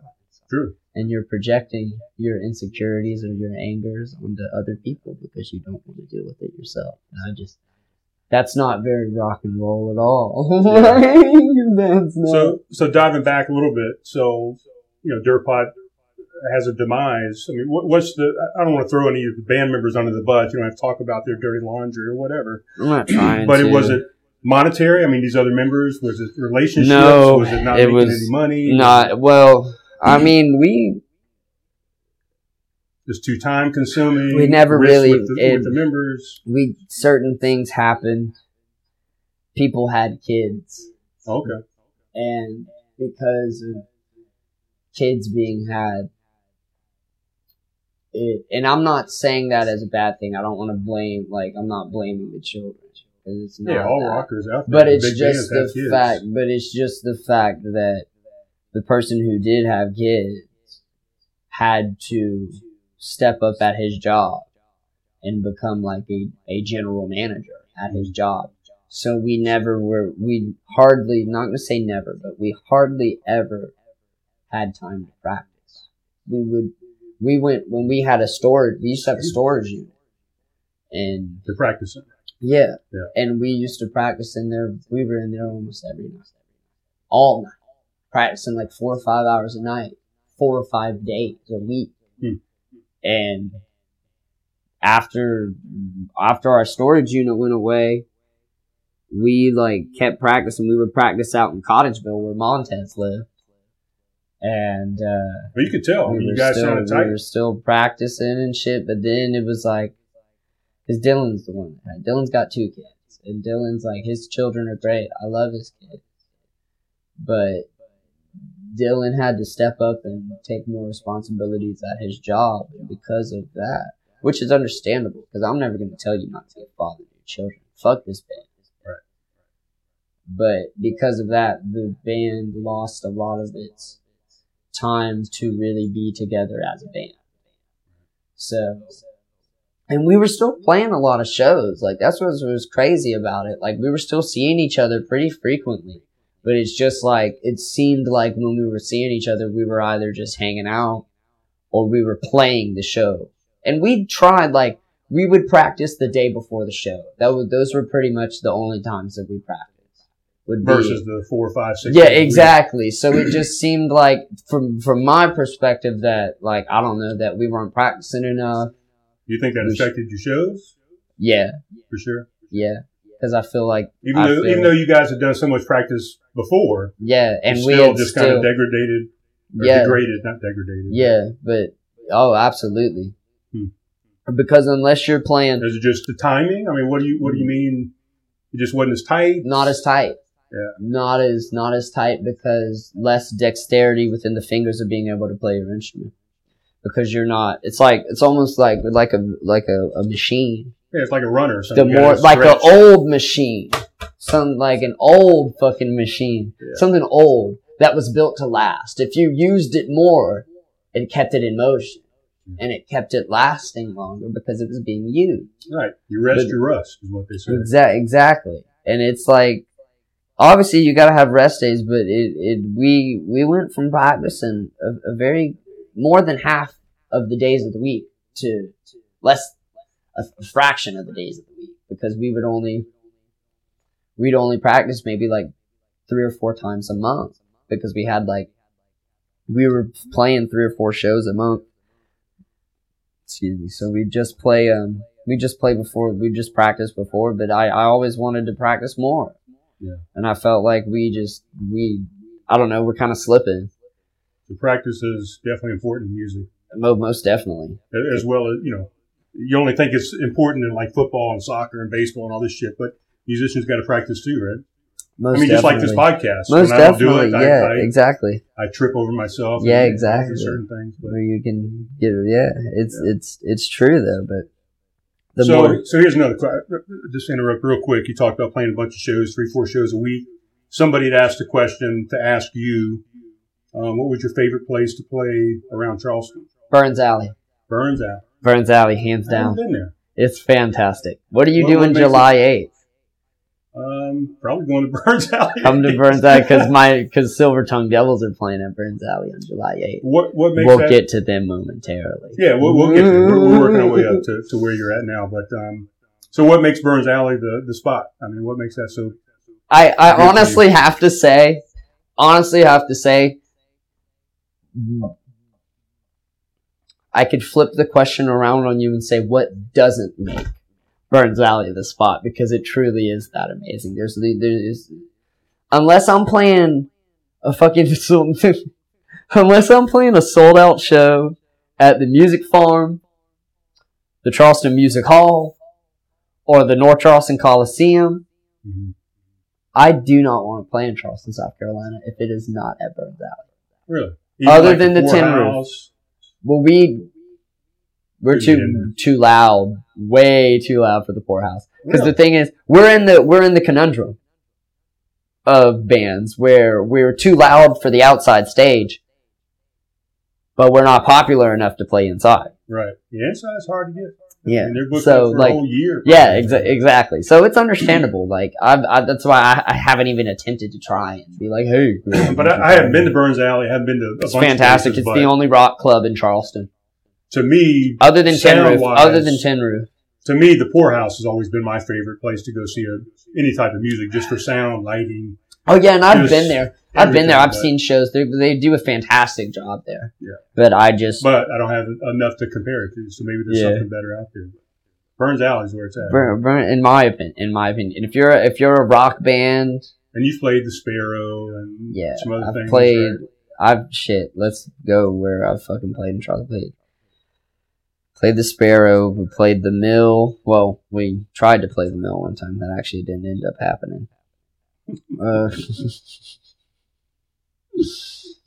True. And you're projecting your insecurities or your angers onto other people because you don't want to deal with it yourself. And I just, that's not very rock and roll at all. Yeah. That's not. So, so diving back a little bit, so, you know, Dirtpot has a demise. I mean, what's the? I don't want to throw any of the band members under the bus. You don't have to talk about their dirty laundry or whatever. I'm not trying. But to. It was it monetary. I mean, these other members. Was it relationships? No, was it not it making was any money? Not well. I mean, we just too time consuming. We never really with the, it, with the members. We certain things happened. People had kids. Okay. And because of kids being had. It, and I'm not saying that as a bad thing. I don't want to blame, like, I'm not blaming the children. It's not yeah, all that. rockers out there. But it's Big just the kids. fact, but it's just the fact that the person who did have kids had to step up at his job and become like a, a general manager at his job. So we never were, we hardly, not going to say never, but we hardly ever had time to practice. We would, we went, when we had a storage, we used to have a storage unit. And to practice in. Yeah. yeah. And we used to practice in there. We were in there almost every night. All night. Practicing like four or five hours a night. Four or five days a week. Hmm. And after after our storage unit went away, we like kept practicing. We would practice out in Cottageville where Montez lived. And uh well, you could tell. We I mean, you guys sounded tight. We were still practicing and shit, but then it was like, because Dylan's the one that had. Dylan's got two kids. And Dylan's like, his children are great. I love his kids. But Dylan had to step up and take more responsibilities at his job because of that, which is understandable because I'm never going to tell you not to father your children. Fuck this band. Right. But because of that, the band lost a lot of its time to really be together as a band. So... And we were still playing a lot of shows. Like, that's what was, was crazy about it. Like, we were still seeing each other pretty frequently. But it's just like, it seemed like when we were seeing each other, we were either just hanging out or we were playing the show. And we tried, like, we would practice the day before the show. That was, those were pretty much the only times that we practiced. Would be, versus the four, five, six. Yeah, exactly. Weeks. So it just seemed like, from from my perspective, that, like, I don't know, that we weren't practicing enough. You think that affected your shows? Yeah. For sure? Yeah. Because I feel like... Even though, feel even though you guys had done so much practice before... Yeah, and we still just still, kind of degraded... Or yeah. Degraded, not degraded. Yeah, but... Oh, absolutely. Hmm. Because unless you're playing... Is it just the timing? I mean, what do you what do you mean? It just wasn't as tight? Not as tight. Yeah. Not as, not as tight because less dexterity within the fingers of being able to play your instrument. Because you're not, it's like, it's almost like, like a, like a, a machine. Yeah, it's like a runner. The more, like an old machine. Some, like an old fucking machine. Yeah. Something old that was built to last. If you used it more, it kept it in motion. Mm-hmm. And it kept it lasting longer because it was being used. Right. You rest but, your rust is what they say. Exa- exactly. And it's like, obviously you gotta have rest days, but it, it, we, we went from practicing a, a very, more than half of the days of the week to less a fraction of the days of the week because we would only we'd only practice maybe like three or four times a month because we had like we were playing three or four shows a month. Excuse me. So we just play um we just play before we just practice before, but I, I always wanted to practice more. Yeah. And I felt like we just we I don't know, we're kind of slipping. The practice is definitely important in music. Most definitely. As well as, you know, you only think it's important in like football and soccer and baseball and all this shit, but musicians got to practice too, right? Most I mean, definitely. Just like this podcast. Most when definitely. I don't do it, yeah, I, I, exactly. I trip over myself. Yeah, and, exactly. And certain things. But, where you can get, yeah, it's, yeah. it's, it's true though, but. The so, more- so here's another question. Just interrupt real quick. You talked about playing a bunch of shows, three, four shows a week. Somebody had asked a question to ask you. Um, what was your favorite place to play around Charleston? Burns Alley. Burns Alley. Burns Alley, hands down. I haven't been there. It's fantastic. What do you well, do in July eighth? Um, probably going to Burns Alley. Come to Burns Alley because my because Silver Tongue Devils are playing at Burns Alley on July eighth. What what makes we'll that? get to them momentarily. Yeah, we'll, we'll get. To, we're, we're working our way up to, to where you're at now. But um, so what makes Burns Alley the, the spot? I mean, what makes that so? I I honestly have to say, honestly have to say. I could flip the question around on you and say, what doesn't make Burns Alley the spot? Because it truly is that amazing. There's, there's, unless I'm playing a fucking, unless I'm playing a sold out show at the Music Farm, the Charleston Music Hall, or the North Charleston Coliseum, mm-hmm. I do not want to play in Charleston, South Carolina if it is not at Burns Alley. Really? Even other like than the tin roof. Well, we, we're too too loud. Way too loud for the poorhouse. Because yeah. the thing is, we're in the we're in the conundrum of bands where we're too loud for the outside stage, but we're not popular enough to play inside. Right. Yeah, inside's hard to get. Yeah. I mean, they're booked so, for like, a whole year. Probably. Yeah, exa- exactly. So it's understandable. Like, I've, I, that's why I, I haven't even attempted to try and be like, hey. But I, I haven't been to Burns Alley. I haven't been to a It's bunch fantastic. Of places, it's the only rock club in Charleston. To me, other than Tin Roof. Other than Tin Roof. To me, the Poorhouse has always been my favorite place to go see a, any type of music, just for sound, lighting. Oh, yeah, and I've been there. I've been there. I've seen shows. They they do a fantastic job there. Yeah. But I just... But I don't have enough to compare it to, so maybe there's yeah. something better out there. Burns Alley is where it's at. Burn, burn, in my opinion. In my opinion. If you're a, if you're a rock band... And you've played The Sparrow and yeah, some other I've things. Yeah, I've played... Right? I've... Shit, let's go where I've fucking played and tried to play it. Played The Sparrow. We played The Mill. Well, we tried to play The Mill one time. That actually didn't end up happening. Uh,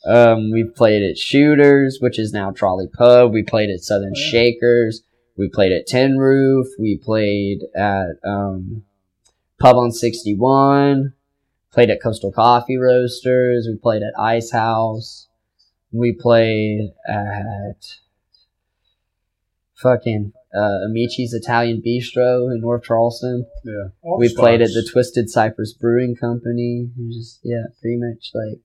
um, we played at Shooters, which is now Trolley Pub. We played at Southern oh, yeah. Shakers. We played at Tin Roof. We played at um, Pub on sixty-one. Played at Coastal Coffee Roasters. We played at Ice House. We played at... Fucking uh, Amici's Italian Bistro in North Charleston. Yeah, we spots. Played at the Twisted Cypress Brewing Company. Just yeah, pretty much like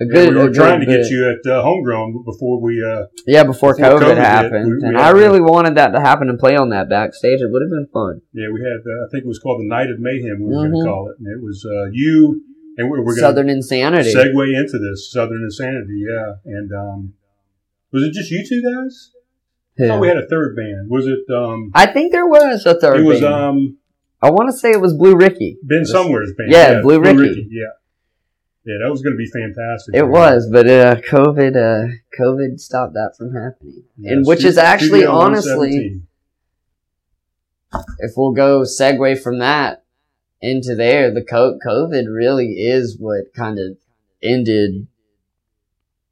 a good. Yeah, we were trying to bit. Get you at uh, Homegrown before we. Uh, yeah, before, before COVID, COVID happened, hit, we, we and I really to, wanted that to happen and play on that backstage. It would have been fun. Yeah, we had. Uh, I think it was called the Night of Mayhem. We were mm-hmm. going to call it, and it was uh, you and we we're going Southern Insanity. Segue into this Southern Insanity. Yeah, and um, was it just you two guys? I thought we had a third band. Was it? Um, I think there was a third. It was. Band. Um, I want to say it was Blue Ricky. Ben was, Somewhere's band. Yeah, yeah Blue, Blue Ricky. Ricky. Yeah, yeah, that was going to be fantastic. It man. was, but uh, COVID, uh, COVID stopped that from happening, yeah, and which studio, is actually honestly, if we'll go segue from that into there, the COVID really is what kind of ended.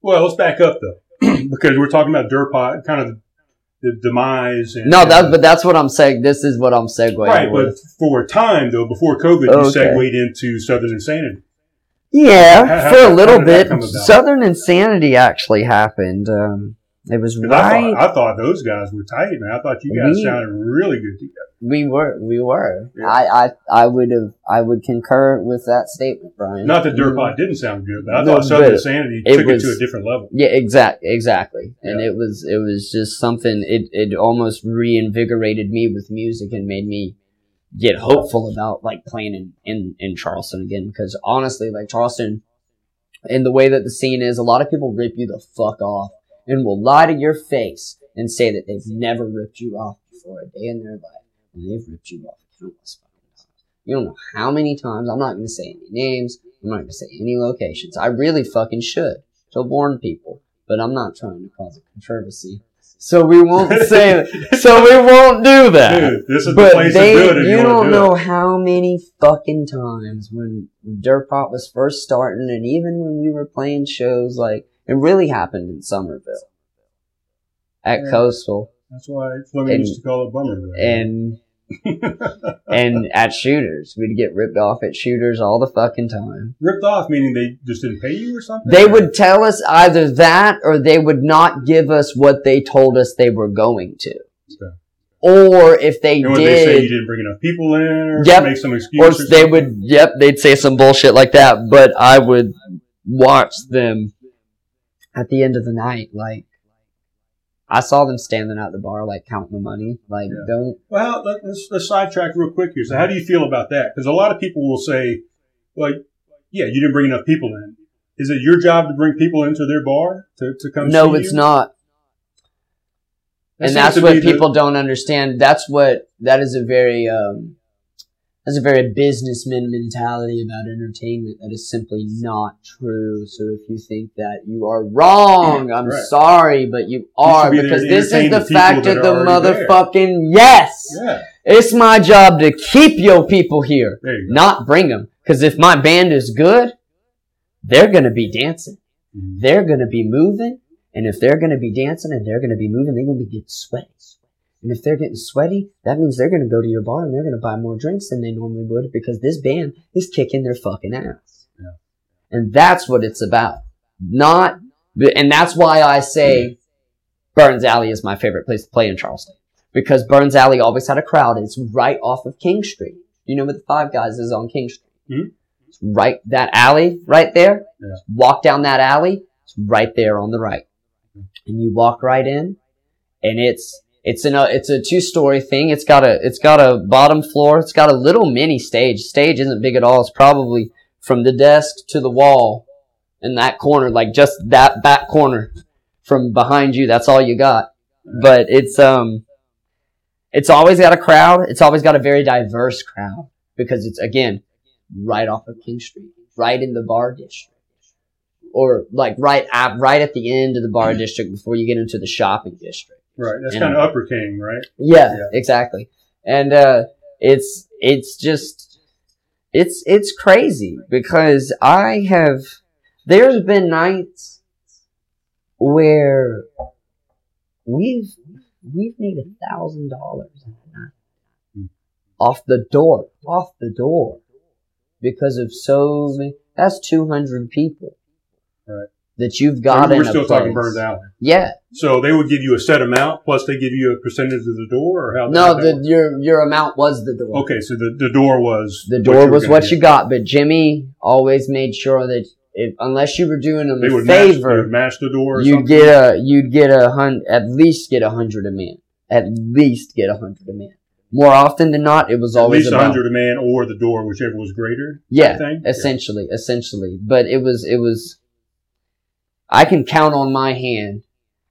Well, let's back up though, because we're talking about Dirtpot, kind of. The demise. And, no, that, uh, but that's what I'm saying. This is what I'm segueing. Right, with. But for a time, though, before COVID, okay. you segued into Southern Insanity. Yeah, how, for how, a little bit. Southern Insanity actually happened. Um, it was right. I thought, I thought those guys were tight, man. I thought you guys we, sounded really good together. We were. We were. Yeah. I, I, I would have. I would concur with that statement, Brian. Not that Dirtpot mm-hmm. didn't sound good, but I no, thought Southern Insanity it took was, it to a different level. Yeah, exactly, exactly. Yeah. And it was, it was just something. It, it almost reinvigorated me with music and made me get hopeful about like playing in, in, in Charleston again. Because honestly, like Charleston, in the way that the scene is, a lot of people rip you the fuck off and will lie to your face and say that they've never ripped you off before a day in their life. And they've ripped you off countless times. You don't know how many times. I'm not going to say any names. I'm not going to say any locations. I really fucking should to warn people, but I'm not trying to cause a controversy, so we won't say. So we won't do that. Dude, this is but the place they, to do it. If you, you don't do know it. How many fucking times when Dirtpot was first starting, and even when we were playing shows, like it really happened in Somerville at yeah. Coastal. That's why Fleming used to call it bummer. Though. And and at Shooters, we'd get ripped off at Shooters all the fucking time. Ripped off meaning they just didn't pay you or something? They or? Would tell us either that or they would not give us what they told us they were going to. Okay. Or if they and did... They say you didn't bring enough people in or yep, make some excuse or, or something. They would, yep, they'd say some bullshit like that, but I would watch them at the end of the night like, I saw them standing at the bar, like, counting the money. Like, yeah. don't... Well, let's, let's sidetrack real quick here. So how do you feel about that? Because a lot of people will say, like, yeah, you didn't bring enough people in. Is it your job to bring people into their bar to, to come no, see you? No, it's not. That and that's what people the... don't understand. That's what... That is a very... Um, that's a very businessman mentality about entertainment that is simply not true. So if you think that you are wrong, I'm right. sorry, but you are you be because this is the, the fact of the motherfucking there. Yes. Yeah. It's my job to keep your people here, you not bring them. Because if my band is good, they're going to be dancing. Mm-hmm. They're going to be moving. And if they're going to be dancing and they're going to be moving, they're going to be getting sweaty. And if they're getting sweaty, that means they're going to go to your bar and they're going to buy more drinks than they normally would because this band is kicking their fucking ass. Yeah. And that's what it's about. Not And that's why I say Burns Alley is my favorite place to play in Charleston. Because Burns Alley always had a crowd. It's right off of King Street. You know where the Five Guys is on King Street? Mm-hmm. It's right, that alley right there. Yeah. Walk down that alley. It's right there on the right. Mm-hmm. And you walk right in, and it's it's in a it's a two story thing. It's got a it's got a bottom floor. It's got a little mini stage. Stage isn't big at all. It's probably from the desk to the wall in that corner, like just that back corner from behind you. That's all you got. Mm-hmm. But it's um. It's always got a crowd. It's always got a very diverse crowd because it's, again, right off of King Street, right in the bar district, or like right at, right at the end of the bar district before you get into the shopping district. Right. That's kind of Upper King, right? Yeah, yeah. Exactly. And uh, it's it's just it's it's crazy because I have there's been nights where we've. We've made a thousand dollars off the door, off the door, because of so many. That's two hundred people, right? That you've got. We're in still a talking Burns Alley. Yeah. So they would give you a set amount, plus they give you a percentage of the door, or how? No, how the, your your amount was the door. Okay, so the, the door was the door what was what get. you got, but Jimmy always made sure that. If, unless you were doing them they a favor, match, match the door or you'd, get a, you'd get a hun- at least get a hundred a man. At least get a hundred a man. More often than not, it was at always at least a hundred a man or the door, whichever was greater. Yeah, essentially, yeah. essentially. But it was, it was. I can count on my hand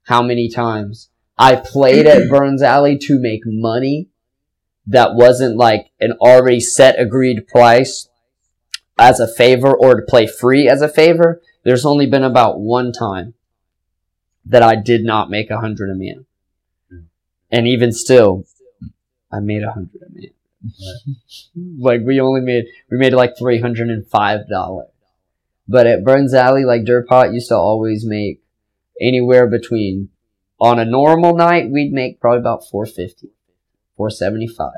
how many times I played at Burns Alley to make money that wasn't like an already set agreed price. As a favor or to play free as a favor, there's only been about one time that I did not make a hundred a man. Mm. And even still, I made a hundred a man. Right. Like we only made, we made like three hundred five dollars. But at Burns Alley, like Dirtpot used to always make anywhere between, on a normal night, we'd make probably about four fifty, four seventy-five.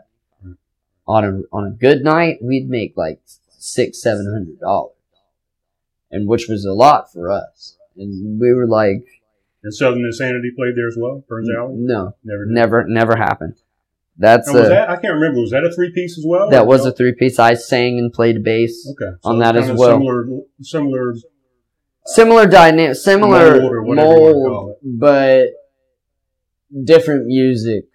Mm. On a, on a good night, we'd make like six seven hundred dollars, and which was a lot for us, and we were like. And Southern Insanity played there as well. Burns Alley. No, never, did. never, never happened. That's a, was that, I can't remember. Was that a three piece as well? That was no? a three piece. I sang and played bass. Okay, so on that as well. Similar, similar, similar dynamic, similar mold, or mold you call it. But different music,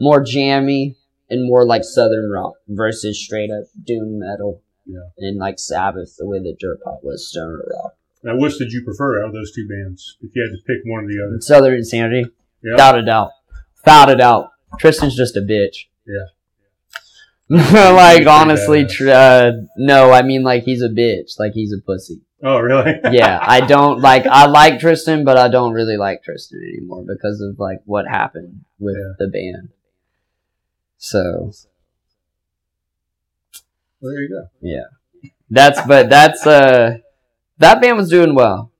more jammy and more like Southern rock versus straight up doom metal. Yeah. And like Sabbath, the way that Dirtpot was stoner rock. Now, which did you prefer out of those two bands? If you had to pick one or the other, Southern Insanity, yeah. without a doubt, without a doubt. Tristan's just a bitch. Yeah. Like honestly, tr- uh, no, I mean like he's a bitch, like he's a pussy. Oh really? Yeah, I don't like. I like Tristan, but I don't really like Tristan anymore because of like what happened with yeah. the band. So. Well, there you go. Yeah. That's, but that's, uh, that band was doing well.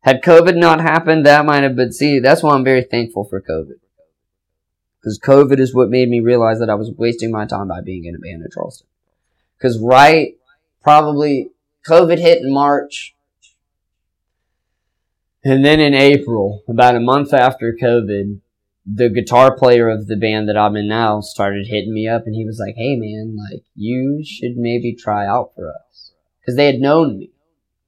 Had COVID not happened, that might have been, see, that's why I'm very thankful for COVID. Because COVID is what made me realize that I was wasting my time by being in a band in Charleston. Because right, probably, COVID hit in March. And then in April, about a month after COVID, the guitar player of the band that I'm in now started hitting me up, and he was like, hey man, like, you should maybe try out for us. Because they had known me.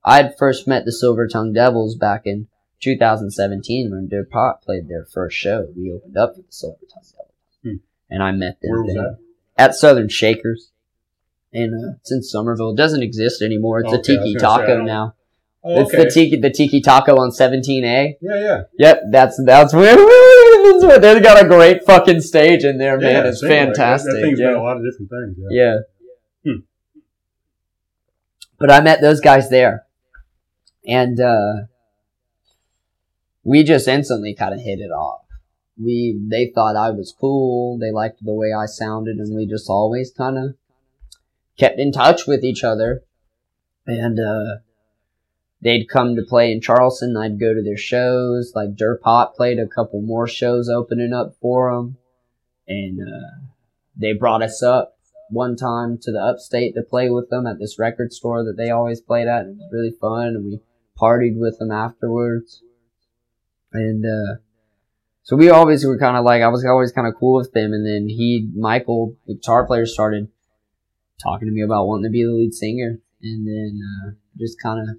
I had first met the Silver Tongue Devils back in two thousand seventeen when Dirtpot played their first show. We opened up for the Silver Tongue Devils. Hmm. And I met them. Where was that? At Southern Shakers. And uh, it's in Somerville. It doesn't exist anymore. It's okay, a Tiki Taco now. Oh, it's okay. the tiki the tiki taco on seventeen A. Yeah, yeah. Yep, that's that's where they've got a great fucking stage in there, man. Yeah, it's fantastic. Like that. That thing's yeah. got a lot of different things. Yeah. yeah. Hmm. But I met those guys there, and uh, we just instantly kind of hit it off. We they thought I was cool. They liked the way I sounded, and we just always kind of kept in touch with each other, and. Uh, They'd come to play in Charleston. I'd go to their shows. Like Dirtpot played a couple more shows opening up for them, and uh, they brought us up one time to the Upstate to play with them at this record store that they always played at. It was really fun, and we partied with them afterwards. And uh, so we always were kind of like, I was always kind of cool with them. And then he, Michael, the guitar player, started talking to me about wanting to be the lead singer. And then uh, just kind of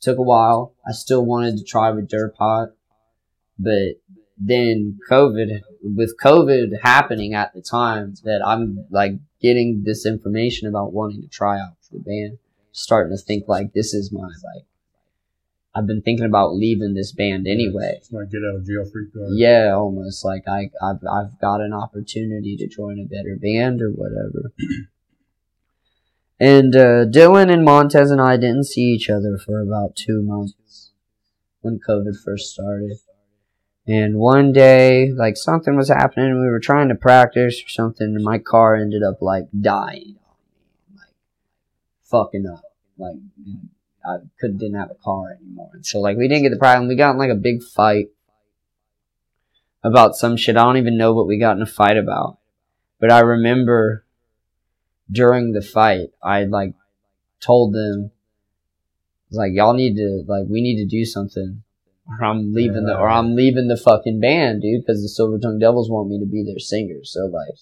took a while. I still wanted to try with Dirtpot. But then COVID, with COVID happening at the time, that I'm like getting this information about wanting to try out for the band, starting to think like this is my, like, I've been thinking about leaving this band anyway. It's like get out of jail free card. Yeah, almost like I, I've, I've got an opportunity to join a better band or whatever. And uh, Dylan and Montez and I didn't see each other for about two months when COVID first started. And one day, like something was happening, we were trying to practice or something, and my car ended up like dying, like fucking up, like. I couldn't didn't have a car anymore. And so, like, we didn't get the problem. We got in, like, a big fight about some shit. I don't even know what we got in a fight about. But I remember during the fight, I, like, told them, like, y'all need to, like, we need to do something. Or I'm leaving the, or I'm leaving the fucking band, dude, because the Silver Tongue Devils want me to be their singer. So, like,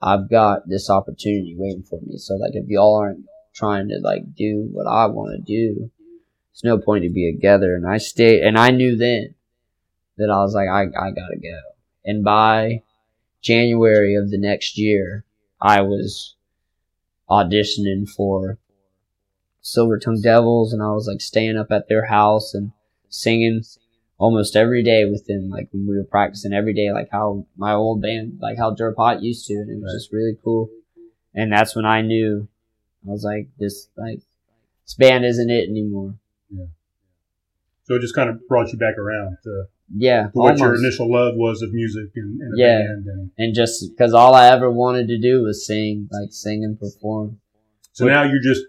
I've got this opportunity waiting for me. So, like, if y'all aren't trying to like do what I want to do, there's no point to be together. And I stayed, and I knew then that I was like, I, I gotta go. And by January of the next year, I was auditioning for Silver Tongue Devils, and I was like staying up at their house and singing almost every day with them. Like when we were practicing every day, like how my old band, like how Dirtpot used to, and it was just really cool. And that's when I knew. I was like, this like this band isn't it anymore. Yeah. So it just kind of brought you back around to, yeah, to what your initial love was of music and, and a yeah. band. And, and just because all I ever wanted to do was sing, like sing and perform. So Which, now you're just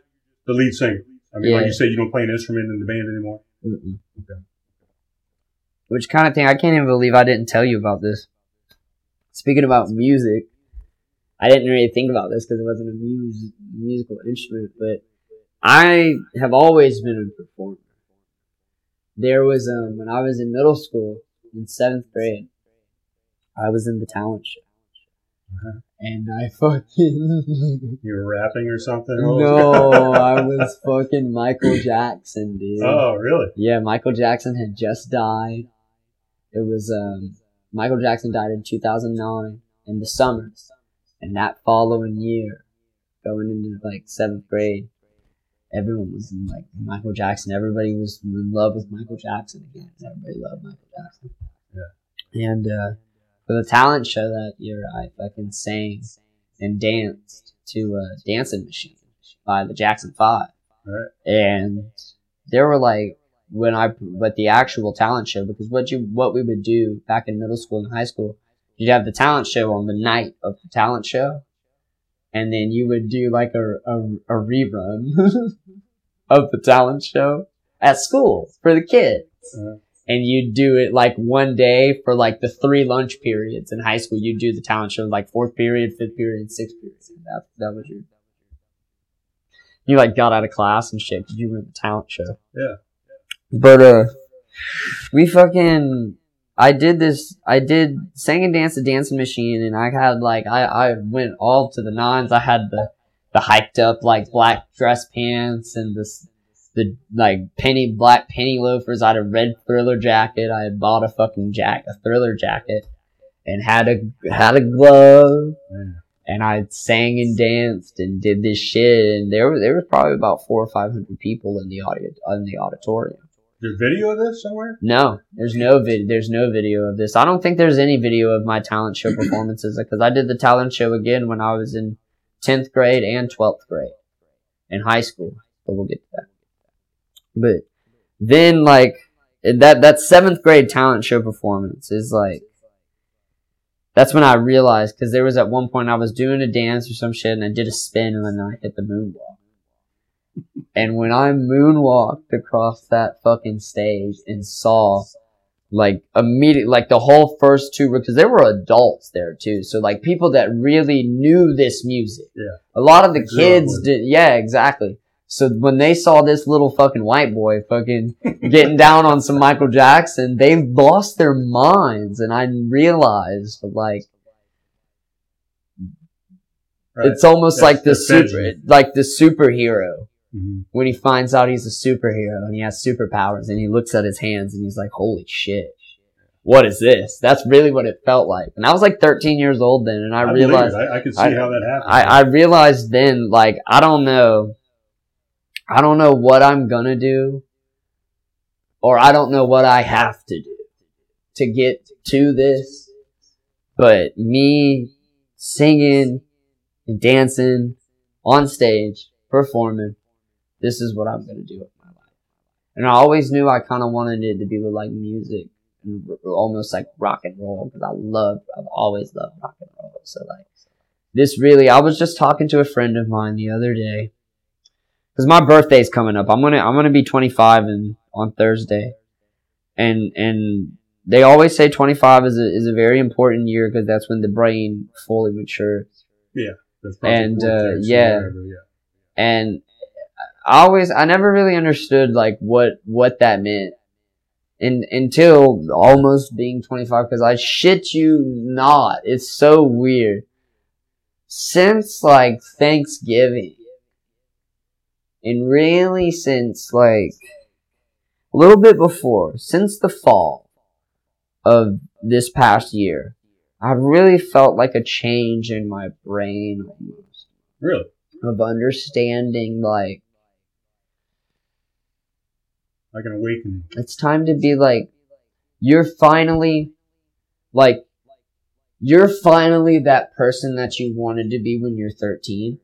the lead singer. I mean, yeah. like you said, you don't play an instrument in the band anymore. Mm-mm. Okay. Which kind of thing, I can't even believe I didn't tell you about this. Speaking about music, I didn't really think about this because it wasn't a mus- musical instrument, but I have always been a performer. There was, um, when I was in middle school, in seventh grade, I was in the talent show. Uh-huh. And I fucking... You were rapping or something? No, I was fucking Michael Jackson, dude. Oh, really? Yeah, Michael Jackson had just died. It was, um, Michael Jackson died in two thousand nine in the summer. And that following year, going into like seventh grade, everyone was in like Michael Jackson. Everybody was in love with Michael Jackson again. Everybody loved Michael Jackson. Yeah. And uh, for the talent show that year, I fucking sang and danced to uh, "Dancing Machine" by the Jackson Five. Right. And there were like when I, but the actual talent show, because what you what we would do back in middle school and high school. You'd have the talent show on the night of the talent show, and then you would do like a a, a rerun of the talent show at school for the kids. Uh-huh. And you'd do it like one day for like the three lunch periods in high school. You'd do the talent show like fourth period, fifth period, sixth period. That, that was your... You like got out of class and shit because you were in the talent show. Yeah. But uh, we fucking... I did this, I did, sang and danced the Dancing Machine, and I had, like, I, I went all to the nines. I had the, the hyped up, like, black dress pants and this, the, like, penny, black penny loafers. I had a red Thriller jacket. I had bought a fucking jack, a Thriller jacket, and had a, had a glove, and I sang and danced and did this shit, and there was, there was probably about four or five hundred people in the audio, in the auditorium. There's video of this somewhere? No, there's no video. There's no video of this. I don't think there's any video of my talent show performances because I did the talent show again when I was in tenth grade and twelfth grade in high school. But we'll get to that. But then, like that, that seventh grade talent show performance is like that's when I realized because there was at one point I was doing a dance or some shit and I did a spin and then I hit the moonwalk. And when I moonwalked across that fucking stage and saw, like, immediately, like, the whole first two, because there were adults there, too. So, like, people that really knew this music. Yeah. A lot of the kids did, yeah, exactly. So when they saw this little fucking white boy fucking getting down on some Michael Jackson, they lost their minds. And I realized, like, right. It's almost that's like the super, like the superhero. Mm-hmm. When he finds out he's a superhero and he has superpowers, and he looks at his hands and he's like, holy shit, what is this? That's really what it felt like. And I was like thirteen years old then, and I, I realized... I, I could see I, how that happened. I, I realized then, like, I don't know... I don't know what I'm gonna do, or I don't know what I have to do to get to this, but me singing and dancing on stage, performing, this is what I'm gonna do with my life. And I always knew I kind of wanted it to be with like music and almost like rock and roll, because I love, I've always loved rock and roll. So like this really, I was just talking to a friend of mine the other day, because my birthday's coming up. I'm gonna I'm gonna be twenty-five and on Thursday, and and they always say twenty-five is a is a very important year, because that's when the brain fully matures. Yeah, that's and uh, yeah. Whatever, yeah, and I always I never really understood like what what that meant, and until almost being twenty-five. Because I shit you not, it's so weird. Since like Thanksgiving. And really since, like, a little bit before, since the fall of this past year, I've really felt like a change in my brain almost. Really? Of understanding, like... Like an awakening. It's time to be, like, you're finally, like, you're finally that person that you wanted to be when you're thirteen.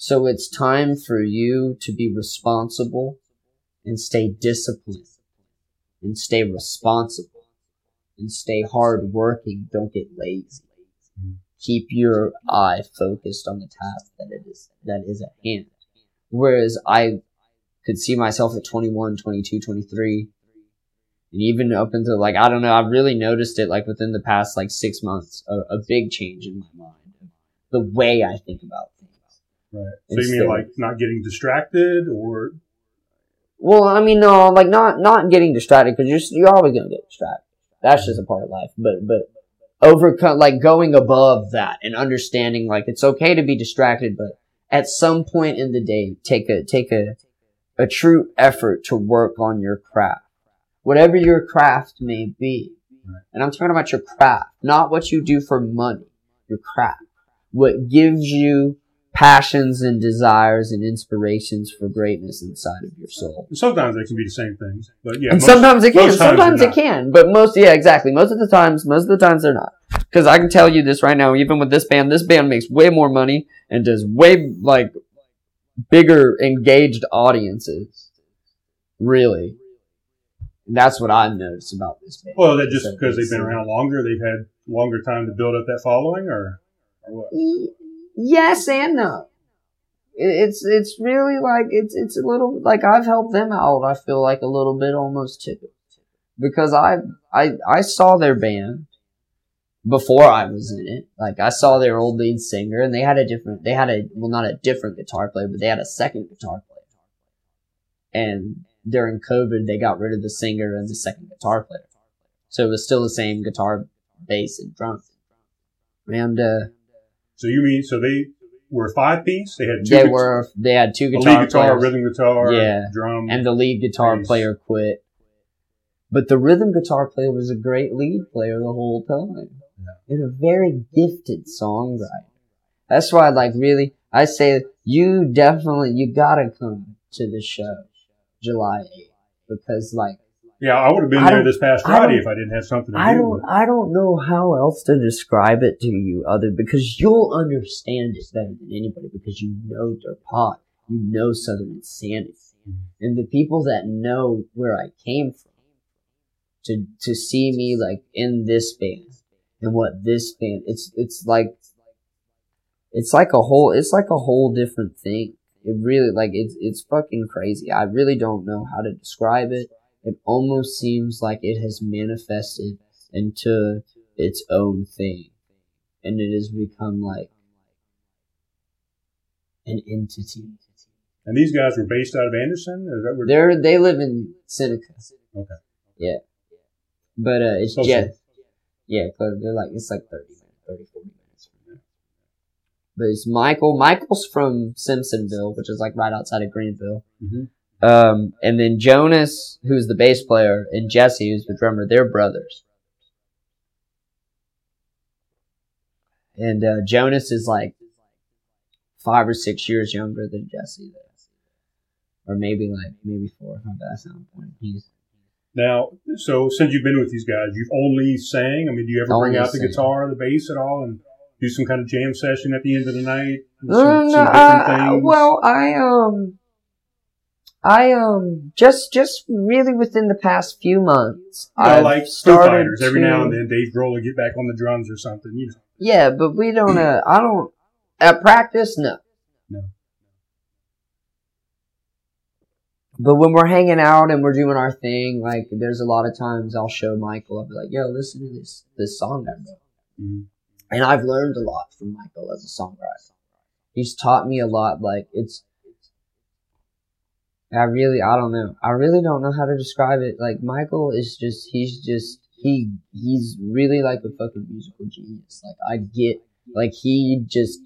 So it's time for you to be responsible and stay disciplined and stay responsible and stay hardworking. Don't get lazy. Mm. Keep your eye focused on the task that it is, that is at hand. Whereas I could see myself at twenty-one, twenty-two, twenty-three, and even up into, like, I don't know, I've really noticed it, like, within the past, like, six months, a, a big change in my mind, the way I think about things. Right. So instead. You mean like not getting distracted, or? Well, I mean, no, like not, not getting distracted, because you're you're always gonna get distracted. That's just a part of life. But but overcome, like going above that and understanding, like it's okay to be distracted, but at some point in the day, take a take a a true effort to work on your craft, whatever your craft may be. Right. And I'm talking about your craft, not what you do for money. Your craft, what gives you passions and desires and inspirations for greatness inside of your soul. And sometimes they can be the same things, but yeah. And most, sometimes it can. Sometimes it can, but most, yeah, exactly. Most of the times, most of the times they're not. Because I can tell you this right now. Even with this band, this band makes way more money and does way like bigger engaged audiences. Really, and that's what I've noticed about this band. Well, that just so because they've been around longer, they've had longer time to build up that following, or, or what? E- Yes and no. It's it's really like it's it's a little like I've helped them out. I feel like a little bit almost too, because I I I saw their band before I was in it. Like I saw their old lead singer, and they had a different they had a well not a different guitar player, but they had a second guitar player. And during COVID, they got rid of the singer and the second guitar player, so it was still the same guitar, bass, and drums, and. uh So you mean so they were a five piece? They had two. They gu- were. They had two guitar. A lead guitar, players. Rhythm guitar, yeah, drum, and the lead guitar bass. Player quit. But the rhythm guitar player was a great lead player the whole time, yeah. And a very gifted songwriter. That's why, like, really, I say you definitely you gotta come to the show, July eighth, because like. Yeah, I would have been there this past Friday if I didn't have something to do with it. I don't know how else to describe it to you other because you'll understand it better than anybody because you know Dirtpot, you know Southern Insanity, and the people that know where I came from to to see me like in this band and what this band it's it's like it's like a whole it's like a whole different thing. It really like it's it's fucking crazy. I really don't know how to describe it. It almost seems like it has manifested into its own thing. And it has become like an entity. And these guys were based out of Anderson? Is that where they're, they live in Seneca. Okay. Yeah. But uh, it's Close Jeff. To. Yeah, because they're like, it's like thirty, thirty, forty minutes from there. But it's Michael. Michael's from Simpsonville, which is like right outside of Greenville. Mm-hmm. Um, and then Jonas, who's the bass player, and Jesse, who's the drummer, they're brothers. And uh, Jonas is like five or six years younger than Jesse, or maybe like maybe four. That's not the point. He's now. So since you've been with these guys, you've only sang. I mean, do you ever bring out the sang. guitar, or the bass at all, and do some kind of jam session at the end of the night? Some, uh, no, some different uh, things? Well, I um. I um just just really within the past few months. I you know, like started Foo Fighters. Every to, now and then Dave Grohl will get back on the drums or something, you know. Yeah, but we don't. Uh, I don't at practice. No. No. But when we're hanging out and we're doing our thing, like there's a lot of times I'll show Michael. I'll be like, "Yo, listen to this this song I wrote," mm-hmm. and I've learned a lot from Michael as a songwriter. He's taught me a lot. Like it's. I really, I don't know. I really don't know how to describe it. Like, Michael is just, he's just, he, he's really like a fucking musical genius. Like, I get, like, he just,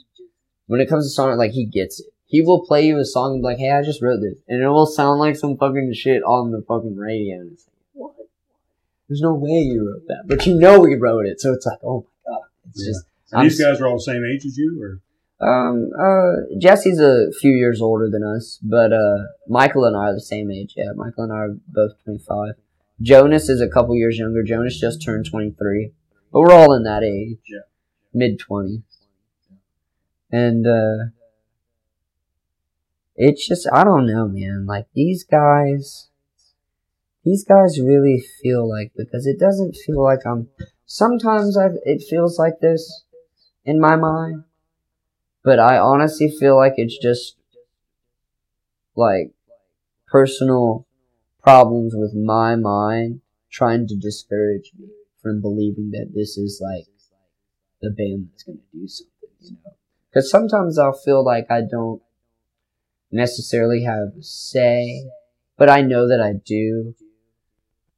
when it comes to song, like, he gets it. He will play you a song and be like, hey, I just wrote this. And it will sound like some fucking shit on the fucking radio. And it's like, what? There's no way you wrote that. But you know he wrote it. So it's like, oh my God. It's yeah. just. And these guys are all the same age as you, or? Um, uh, Jesse's a few years older than us, but, uh, Michael and I are the same age. Yeah, Michael and I are both twenty-five. Jonas is a couple years younger. Jonas just turned twenty-three, but we're all in that age. Yeah. mid-twenties. And, uh, it's just, I don't know, man. Like, these guys, these guys really feel like, because it doesn't feel like I'm, sometimes I, it feels like this in my mind. But I honestly feel like it's just, like, personal problems with my mind trying to discourage me from believing that this is, like, the band that's going to do something, you know? Because sometimes I'll feel like I don't necessarily have a say, but I know that I do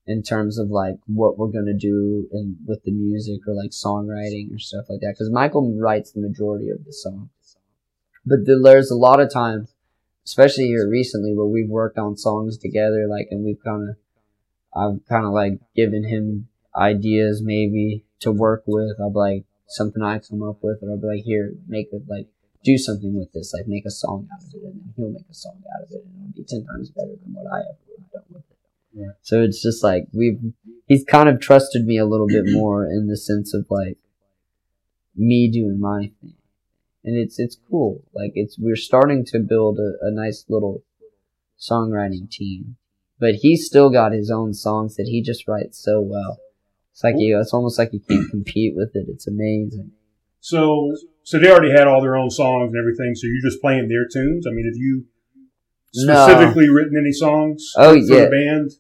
in terms of, like, what we're going to do in, with the music or, like, songwriting or stuff like that. Because Michael writes the majority of the songs. But there's a lot of times, especially here recently, where we've worked on songs together, like, and we've kind of, I've kind of, like, given him ideas maybe to work with. I'll be like, something I come up with, and I'll be like, here, make it, like, do something with this, like, make a song out of it, and he'll make a song out of it, and it'll be ten times better than what I ever would have done with it. Yeah. So it's just like we've he's kind of trusted me a little bit more in the sense of like me doing my thing, and it's it's cool. Like it's we're starting to build a, a nice little songwriting team, but he's still got his own songs that he just writes so well. It's like you, it's almost like you can't compete with it. It's amazing. So so they already had all their own songs and everything. So you're just playing their tunes. I mean, if you specifically no. written any songs oh, for yeah. the band.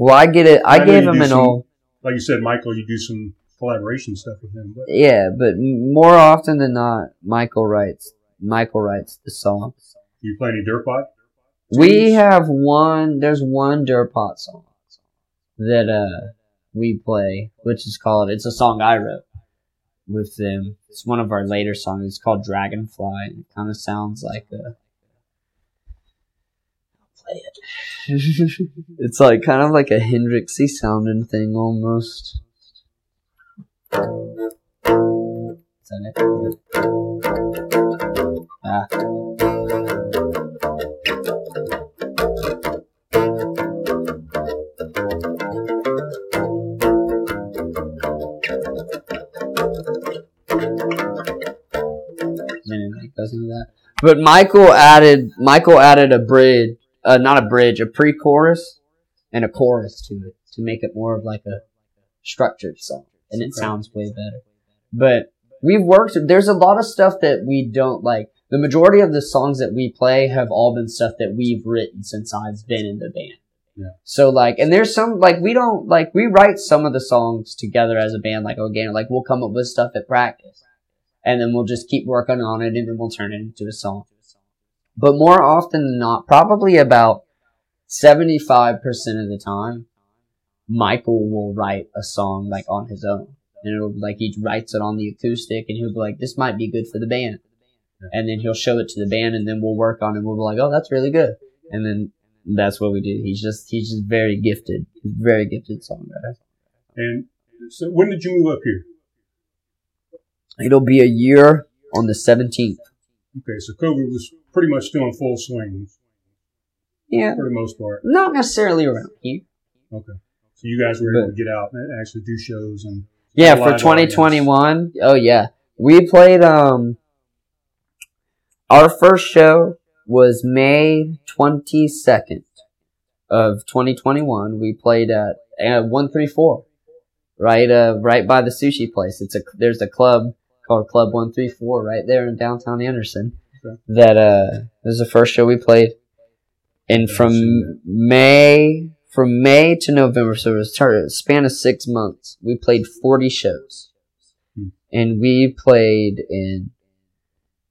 Well, I get it. I, I gave him an some, old. Like you said, Michael, you do some collaboration stuff with him. But. Yeah, but more often than not, Michael writes. Michael writes the songs. Do you play any Dirtpot? We have one. There's one Dirtpot song that uh, we play, which is called. It's a song I wrote with them. It's one of our later songs. It's called Dragonfly, and it kind of sounds like a. It. It's like kind of like a Hendrixy sounding thing almost. Is that it? Ah. Anyway, goes into that. But Michael added Michael added a bridge. Uh, not a bridge, a pre-chorus and a chorus to it to make it more of like a structured song, and it sounds way better. But we've worked. There's a lot of stuff that we don't like. The majority of the songs that we play have all been stuff that we've written since I've been in the band. Yeah. So like, and there's some like we don't like we write some of the songs together as a band. Like again, like we'll come up with stuff at practice, and then we'll just keep working on it, and then we'll turn it into a song. But more often than not, probably about seventy-five percent of the time, Michael will write a song like on his own. And it'll be like he writes it on the acoustic and he'll be like, this might be good for the band. Yeah. And then he'll show it to the band and then we'll work on it. We'll be like, oh, that's really good. And then that's what we do. He's just he's just very gifted. He's a very gifted songwriter. And so when did you move up here? It'll be a year on the seventeenth. Okay, so COVID was pretty much still in full swing. Yeah. For the most part. Not necessarily around here. Okay. So you guys were able but, to get out and actually do shows and yeah, for twenty twenty-one. Audience. Oh yeah. We played um our first show was May twenty-second of twenty twenty-one. We played at uh, one thirty-four. Right uh right by the sushi place. It's a there's a club called Club one thirty-four right there in downtown Anderson. Okay. That uh was the first show we played. And from May from May to November, so it was a span of six months, we played forty shows. Hmm. And we played in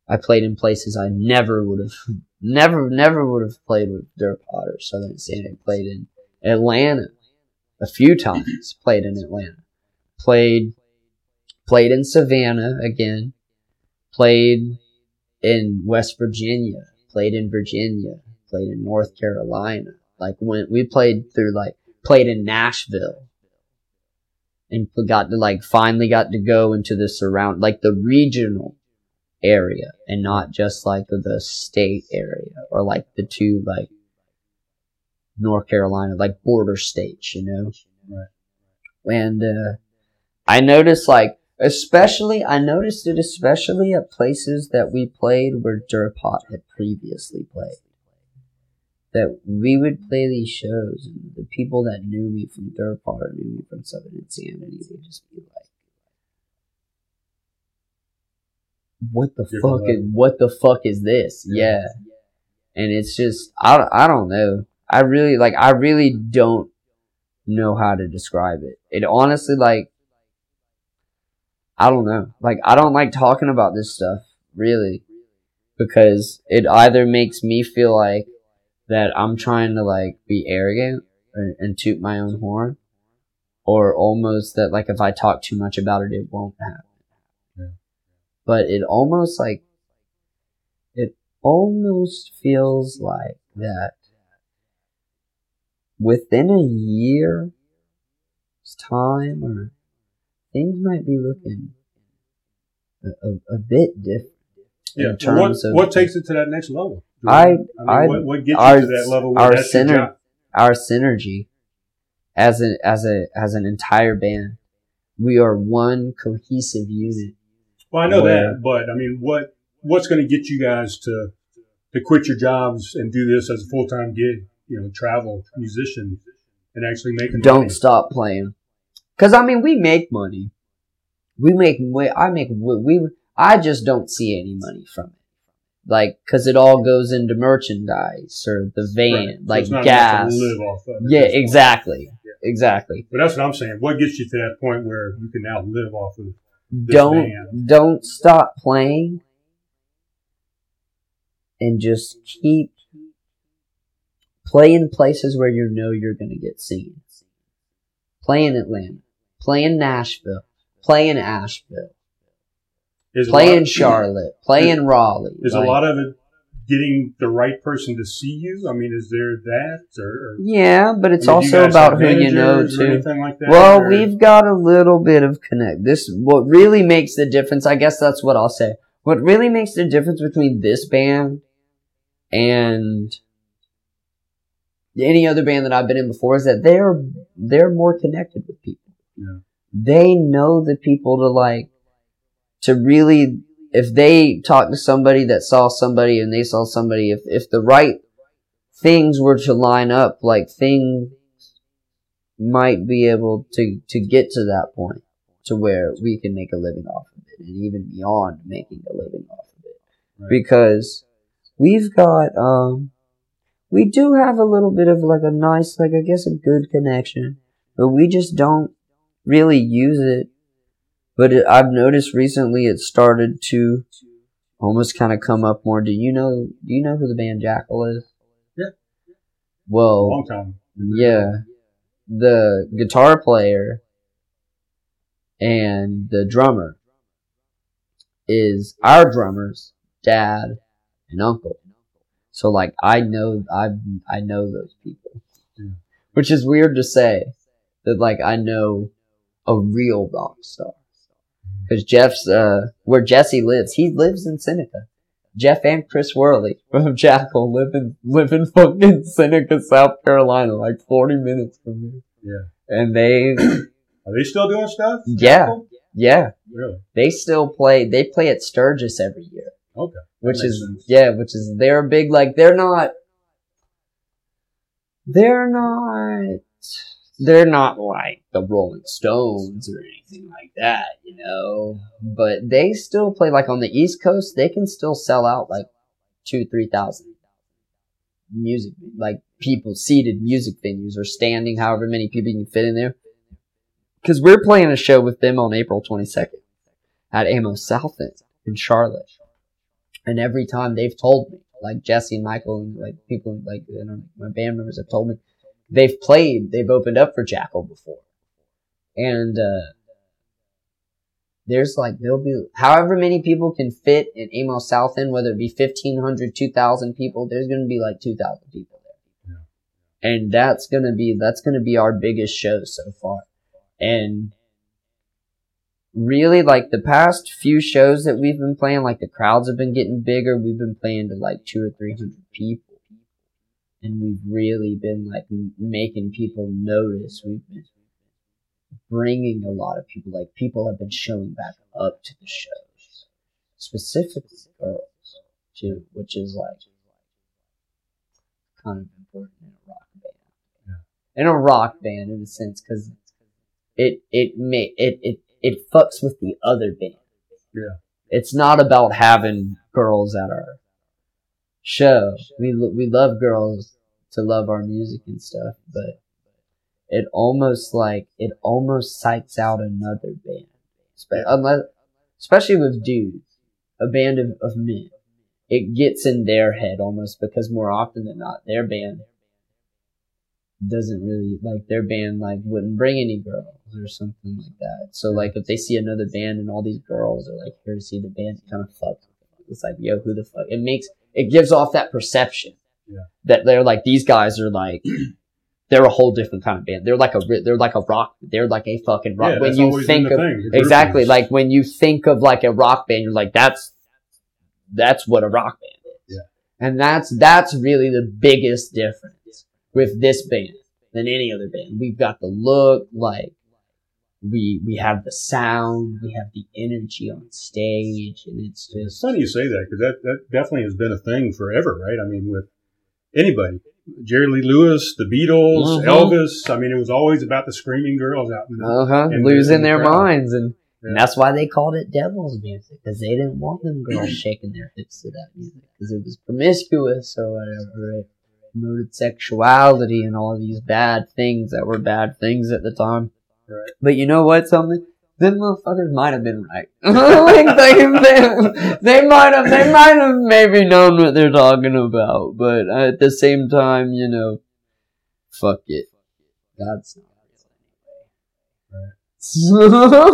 I played in places I never would have never never would have played with Dirtpot or Southern Insanity. Played in Atlanta a few times, played in Atlanta. Played played in Savannah again. Played in West Virginia. Played in Virginia. Played in North Carolina. Like when we played through like played in Nashville and got to like finally got to go into the surround like the regional area and not just like the state area or like the two like North Carolina like border states, you know. Right. And uh, I noticed like especially I noticed it especially at places that we played where Dirtpot had previously played. That we would play these shows, and the people that knew me from Dirtpot or knew me from Southern Insanity would just be like, "What the You're fuck is what the fuck is this?" Yeah, yeah. And it's just I, I don't know. I really like I really don't know how to describe it. It honestly like I don't know. Like I don't like talking about this stuff really because it either makes me feel like that I'm trying to, like, be arrogant and, and toot my own horn. Or almost that, like, if I talk too much about it, it won't happen. Yeah. But it almost, like, it almost feels like that within a year's time, or things might be looking a, a, a bit different. Yeah. In terms what, of, what takes it to that next level? I, I, mean, I what, what gets our, you to that level? Our, syner- our synergy as a, as a, as an entire band, we are one cohesive unit. Well, I know where, that, but I mean, what, what's going to get you guys to, to quit your jobs and do this as a full-time gig, you know, travel musician and actually make money? Don't stop playing. Cause I mean, we make money. We make way, I make, we, I just don't see any money from it. Like, cause it all goes into merchandise or the van, right. So like gas. Live off of yeah, exactly, yeah. exactly. But that's what I'm saying. What gets you to that point where you can now live off of? This don't van? Don't stop playing, and just keep playing places where you know you're gonna get seen. Play in Atlanta, play in Nashville, play in Asheville. There's play in of, Charlotte. Play in Raleigh. Is like, a lot of it getting the right person to see you? I mean, is there that? Or, or yeah, but it's I mean, also about who you know, too. Like that, well, or? We've got a little bit of connect. This what really makes the difference. I guess that's what I'll say. What really makes the difference between this band and any other band that I've been in before is that they're they're more connected with people. Yeah. They know the people to like. To really, if they talk to somebody that saw somebody and they saw somebody, if, if the right things were to line up, like things might be able to, to get to that point to where we can make a living off of it and even beyond making a living off of it. Right. Because we've got, um, we do have a little bit of like a nice, like I guess a good connection, but we just don't really use it. But it, I've noticed recently it started to almost kind of come up more. Do you know? Do you know who the band Jackyl is? Yeah. Well, a long time. Yeah, the guitar player and the drummer is our drummer's dad and uncle. So like I know I I know those people, yeah. Which is weird to say that like I know a real rock star. Because Jeff's, uh, where Jesse lives, he lives in Seneca. Jeff and Chris Worley from Jackyl live in, live in fucking Seneca, South Carolina, like forty minutes from here. Yeah. And they... Are they still doing stuff? Yeah. Jackyl? Yeah. Really? They still play, they play at Sturgis every year. Okay. Which is, sense. yeah, which is, they're a big, like, they're not, they're not... They're not like the Rolling Stones or anything like that, you know. But they still play, like on the East Coast, they can still sell out like two, three thousand music, like people seated music venues or standing, however many people you can fit in there. Because we're playing a show with them on April twenty-second at Ammo South End in Charlotte, and every time they've told me, like Jesse and Michael and like people like I don't know, my band members have told me. They've played, they've opened up for Jackyl before. And, uh, there's like, there'll be, however many people can fit in Amos South End, whether it be fifteen hundred, two thousand people, there's gonna be like two thousand people there. Yeah. And that's gonna be, that's gonna be our biggest show so far. And really, like, the past few shows that we've been playing, like, the crowds have been getting bigger. We've been playing to like two or three hundred people. And we've really been, like, making people notice. We've been bringing a lot of people. Like, people have been showing back up to the shows. Specifically girls, too, which is, like, kind of important in a rock band. Yeah. In a rock band, in a sense, because it it, may, it it it fucks with the other band. Yeah. It's not about having girls at our show. We we love girls to love our music and stuff, but it almost like it almost psychs out another band, but unless especially with dudes, a band of, of men, it gets in their head almost because more often than not, their band doesn't really like their band like wouldn't bring any girls or something like that. So like if they see another band and all these girls are like here to see the band, kind of fuck. It's like yo, who the fuck? It makes. It gives off that perception yeah. that they're like these guys are like they're a whole different kind of band. They're like a they're like a rock. They're like a fucking rock. Yeah, when you think of thing, exactly groupies. Like when you think of like a rock band, you're like that's that's what a rock band is, yeah. And that's that's really the biggest difference with this band than any other band. We've got the look, like we we have the sound, we have the energy on stage, and it's just it's funny you say that because that, that definitely has been a thing forever, right? I mean, with anybody, Jerry Lee Lewis, the Beatles, uh-huh. Elvis. I mean, it was always about the screaming girls out in the uh-huh. in, losing in the their crowd. minds, and, yeah. and that's why they called it devil's music because they didn't want them girls shaking their hips to that music because it was promiscuous or whatever. It promoted sexuality and all these bad things that were bad things at the time. Right. But you know what, something? Them motherfuckers might have been right. like they, they, they might have, they might have maybe known what they're talking about. But at the same time, you know, fuck it. God's not right.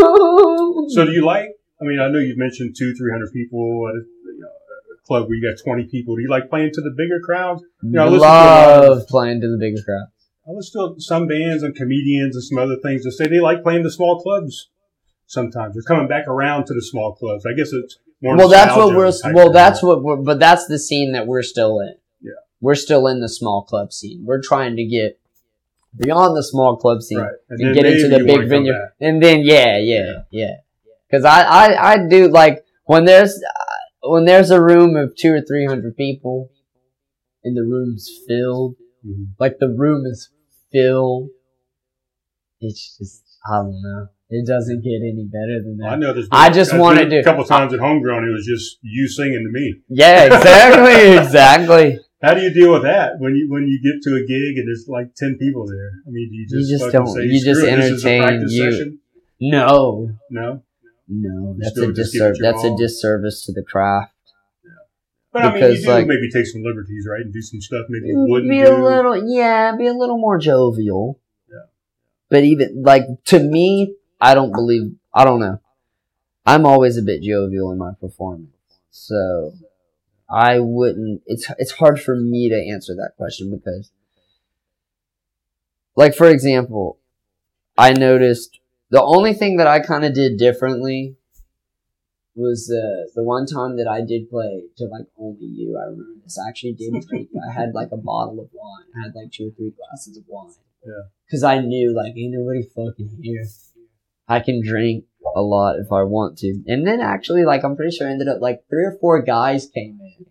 So do you like? I mean, I know you mentioned two, three hundred people at a, you know, a club where you got twenty people. Do you like playing to the bigger crowds? You know, I love to playing to the bigger crowds. I listen to some bands and comedians and some other things that say they like playing the small clubs sometimes. They're coming back around to the small clubs. I guess it's more well, that's what we're well, that's that. what we're but that's the scene that we're still in. Yeah, we're still in the small club scene. We're trying to get beyond the small club scene right. and, and get into the big venue. And then yeah, yeah, yeah. Because yeah. I, I, I do like when there's when there's a room of two or three hundred people, and the room's filled. Mm-hmm. Like the room is filled. It's just I don't know. It doesn't get any better than that. Well, I know there's been, I just want to do a couple times I, at Homegrown. It was just you singing to me. Yeah, exactly, exactly. How do you deal with that when you when you get to a gig and there's like ten people there? I mean, do you just you just don't say, you just entertain this is a you? Session? No, no, no. no. That's a disservice. That's all. a disservice to the craft. But because, I mean, you do like, maybe take some liberties, right, and do some stuff maybe you wouldn't be a do. Little, yeah, be a little more jovial. Yeah. But even like to me, I don't believe. I don't know. I'm always a bit jovial in my performance, so I wouldn't. It's it's hard for me to answer that question because, like for example, I noticed the only thing that I kind of did differently. Was the the one time that I did play to like only you. I remember this. I actually did drink. I had like a bottle of wine. I had like two or three glasses of wine. Yeah. Because I knew like ain't nobody fucking here. I can drink a lot if I want to. And then actually like I'm pretty sure I ended up like three or four guys came in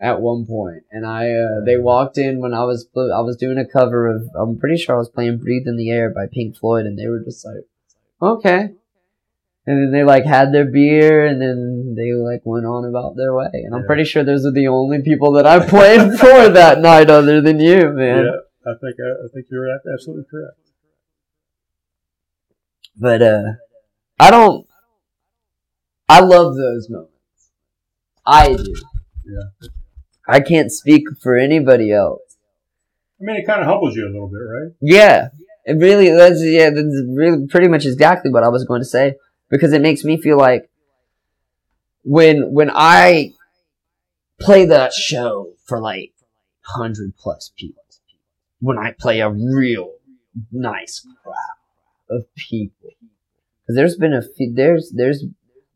at one point, and I uh, they walked in when I was I was doing a cover of I'm pretty sure I was playing "Breathe in the Air" by Pink Floyd, and they were just like, okay. And then they, like, had their beer, and then they, like, went on about their way. And I'm yeah. pretty sure those are the only people that I played for that night other than you, man. Yeah, I think I, I think you're absolutely correct. But, uh, I don't... I love those moments. I do. Yeah. I can't speak for anybody else. I mean, it kind of humbles you a little bit, right? Yeah. It really... That's, yeah, that's really pretty much exactly what I was going to say. Because it makes me feel like when when I play that show for like one hundred plus people, when I play a real nice crowd of people, because there's been a few, there's there's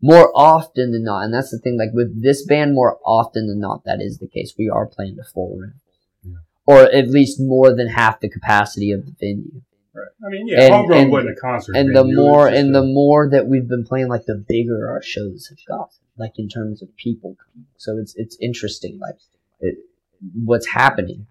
more often than not, and that's the thing. Like with this band, more often than not, that is the case. We are playing the full room, yeah. or at least more than half the capacity of the venue. Right. I mean, yeah, Homegrown wasn't a concert. And the more and the more that we've been playing, like the bigger our shows have gotten, like in terms of people coming. So it's it's interesting, like it, what's happening,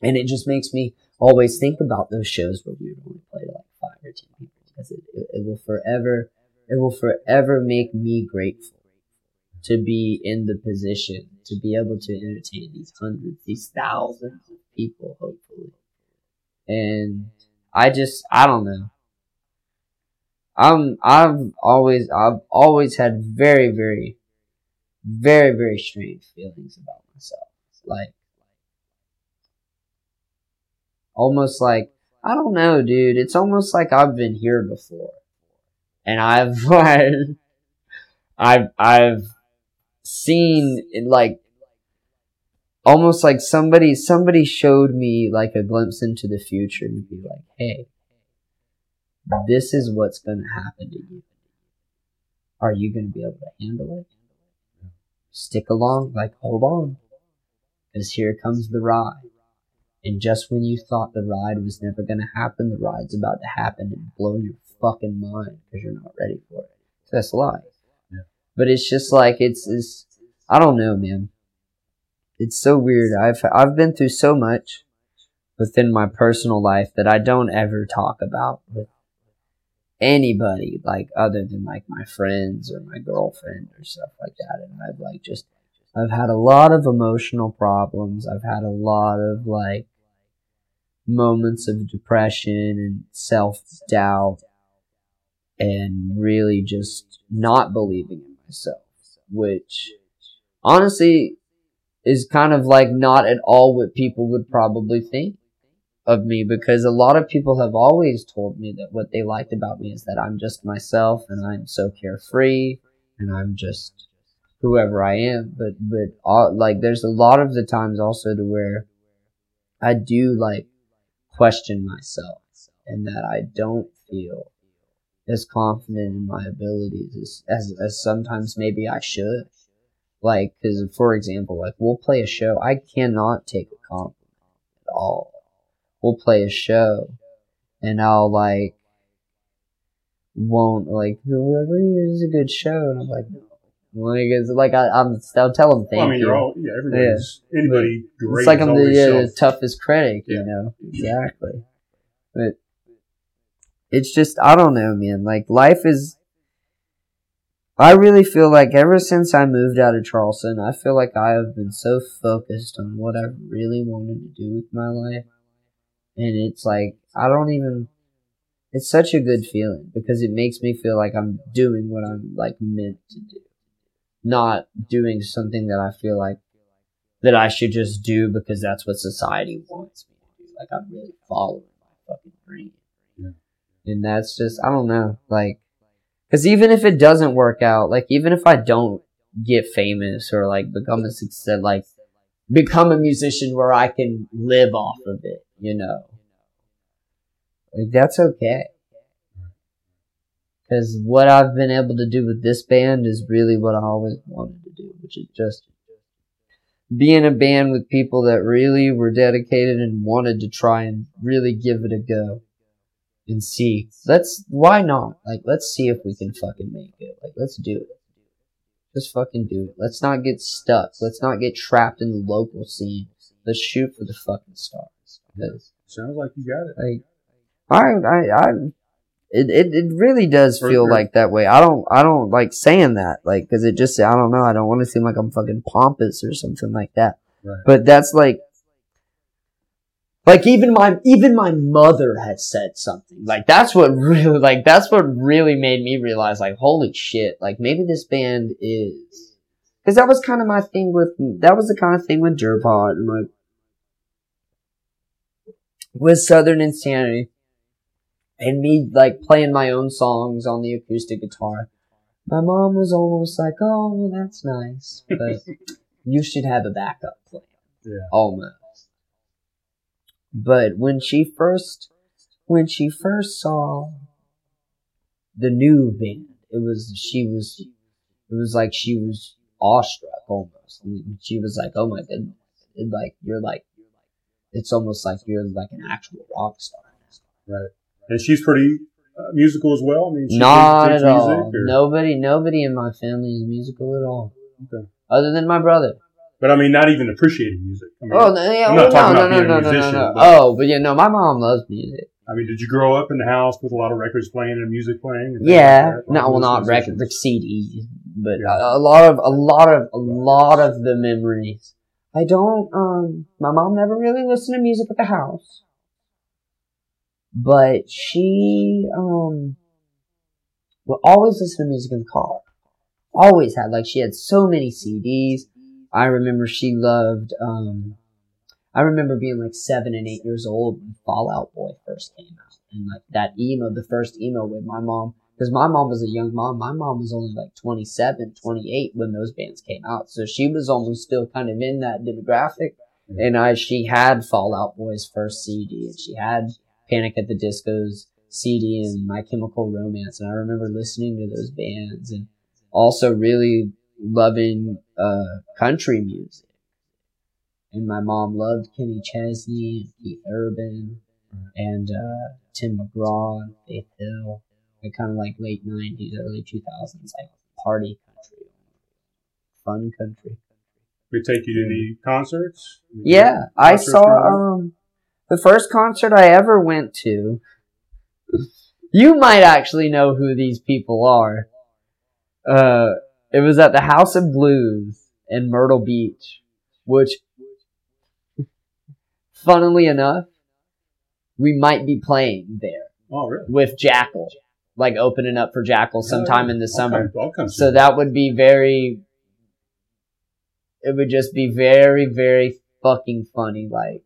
and it just makes me always think about those shows where we would only play to like five or ten people because it, it, it will forever it will forever make me grateful to be in the position to be able to entertain these hundreds, these thousands of people, hopefully, and. I just, I don't know. I'm, I've always, I've always had very, very, very, very strange feelings about myself. Like, almost like, I don't know, dude. It's almost like I've been here before. And I've, like, I've, I've seen, like, almost like somebody somebody showed me like a glimpse into the future and be like, hey, this is what's going to happen to you. Are you going to be able to handle it? Stick along, like, hold on. Because here comes the ride. And just when you thought the ride was never going to happen, the ride's about to happen and blow your fucking mind because you're not ready for it. So that's life. Yeah. But it's just like, it's, it's, I don't know, man. It's so weird. I've I've been through so much within my personal life that I don't ever talk about with anybody, like other than like my friends or my girlfriend or stuff like that. And I've like just I've had a lot of emotional problems. I've had a lot of like moments of depression and self-doubt and really just not believing in myself, which honestly is kind of like not at all what people would probably think of me, because a lot of people have always told me that what they liked about me is that I'm just myself and I'm so carefree and I'm just whoever I am. But, but all, like there's a lot of the times also to where I do like question myself and that I don't feel as confident in my abilities as, as, as sometimes maybe I should. Like, because, for example, like, we'll play a show. I cannot take a compliment at all. We'll play a show, and I'll, like, won't, like, this is a good show. And I'm like, no. Like, I, I'm, I'll tell them thank you. Well, I mean, you're all, yeah, everybody's, yeah. anybody but great. It's like I'm the, yeah, the toughest critic, yeah. you know? Exactly. But it's just, I don't know, man. Like, life is... I really feel like ever since I moved out of Charleston, I feel like I have been so focused on what I really wanted to do with my life. And it's like, I don't even, it's such a good feeling because it makes me feel like I'm doing what I'm like meant to do. not doing something that I feel like that I should just do because that's what society wants me to do. Like, I'm really following my fucking dream. Yeah. And that's just, I don't know, like, because even if it doesn't work out, like, even if I don't get famous or, like, become a success, like, become a musician where I can live off of it, you know, like, that's okay. Because what I've been able to do with this band is really what I always wanted to do, which is just be in a band with people that really were dedicated and wanted to try and really give it a go and see. Let's, why not? Like, let's see if we can fucking make it. Like, let's do it. Just fucking do it. Let's not get stuck. Let's not get trapped in the local scene. Let's shoot for the fucking stars. Sounds like you got it. Like, I, I, I, it, it, it really does feel like that way. I don't, I don't like saying that, like, because it just, I don't know. I don't want to seem like I'm fucking pompous or something like that. Right. But that's like, like even my, even my mother had said something. Like, that's what really, like, that's what really made me realize, like, holy shit, like, maybe this band is, because that was kind of my thing with, that was the kind of thing with Dirtpot and, like, with Southern Insanity and me, like, playing my own songs on the acoustic guitar. My mom was almost like, oh, that's nice, but you should have a backup plan. Yeah. Almost. But when she first, when she first saw the new band, it was, she was, it was like she was awestruck almost. And she was like, oh my goodness. It, like, you're like, it's almost like you're like an actual rock star. Right. And she's pretty uh, musical as well. I mean, she Not at all. Music, nobody, nobody in my family is musical at all. Okay. Other than my brother. But I mean, not even appreciating music. I mean, oh, no, yeah, I'm not well, talking no, about no, being no, a musician. No, no, no. But, oh, but yeah, no, my mom loves music. I mean, did you grow up in the house with a lot of records playing and music playing? And yeah, like no, well, not records, like C Ds, but yeah. a, a lot of, a lot of, a lot of the memories. I don't. Um, my mom never really listened to music at the house, but she um would always listen to music in the car. Always had, like, she had so many C Ds. I remember she loved, um, I remember being like seven and eight years old when Fall Out Boy first came out. And like that emo, the first emo with my mom, because my mom was a young mom. My mom was only like twenty-seven, twenty-eight when those bands came out. So she was almost still kind of in that demographic. Yeah. And I, she had Fall Out Boy's first C D, and she had Panic at the Disco's C D and My Chemical Romance. And I remember listening to those bands and also really loving uh country music, and my mom loved Kenny Chesney and Keith Urban and uh Tim McGraw and Faith Hill, like kind of like late nineties, early two thousands, like party country, fun country. We take you to any concerts? Yeah, concerts I saw tomorrow? um the first concert I ever went to. You might actually know who these people are. Uh. It was at the House of Blues in Myrtle Beach, which, funnily enough, we might be playing there. Oh, really? With Jackyl, like opening up for Jackyl sometime yeah, in the summer. I'll come, I'll come so that. that would be very, it would just be very, very fucking funny, like,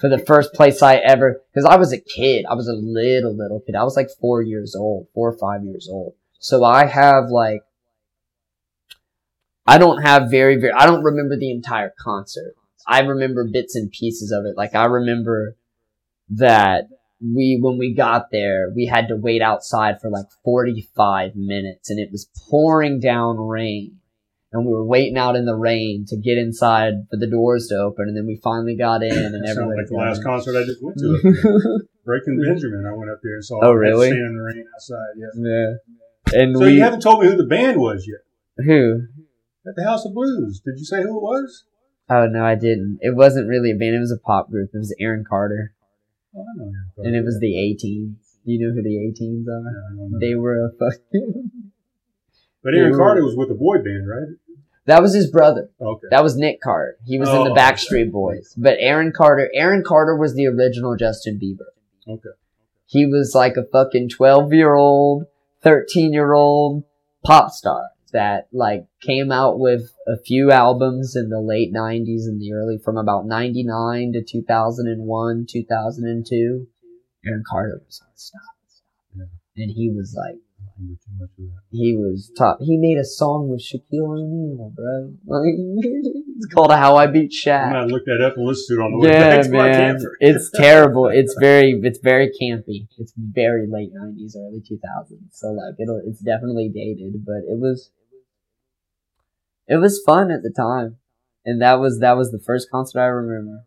for the first place I ever, because I was a kid, I was a little, little kid. I was like four years old, four or five years old. So I have like, I don't have very, very, I don't remember the entire concert. I remember bits and pieces of it. Like, I remember that we, when we got there, we had to wait outside for like forty-five minutes, and it was pouring down rain, and we were waiting out in the rain to get inside for the doors to open. And then we finally got in, and everyone. Like the last concert I just went to. Breaking Benjamin. I went up there and saw. Oh, really? Standing in the rain outside. Yeah. Yeah. And so we, you haven't told me who the band was yet. Who? At the House of Blues. Did you say who it was? Oh, no, I didn't. It wasn't really a band. It was a pop group. It was Aaron Carter. Oh, I know Aaron Carter. And it was the A-Teens. Do you know who the A-Teens are? No, I don't know. They were a fucking... But Aaron Carter was with the boy band, right? That was his brother. Okay. That was Nick Carter. He was oh, in the Backstreet okay. Boys. But Aaron Carter... Aaron Carter was the original Justin Bieber. Okay. He was like a fucking twelve-year-old, thirteen-year-old pop star. that like came out with a few albums in the late nineties and the early, from about ninety-nine to two thousand one, two thousand two. Aaron Carter was on stuff. Yeah. And he was like, he was top. He made a song with Shaquille O'Neal, bro. Like, it's called "How I Beat Shaq." I'm gonna look that up and listen to it on the way yeah, back. Man, it's terrible. It's very, it's very campy. It's very late nineties, early two thousands. So like, it'll, it's definitely dated, but it was, it was fun at the time, and that was that was the first concert I remember.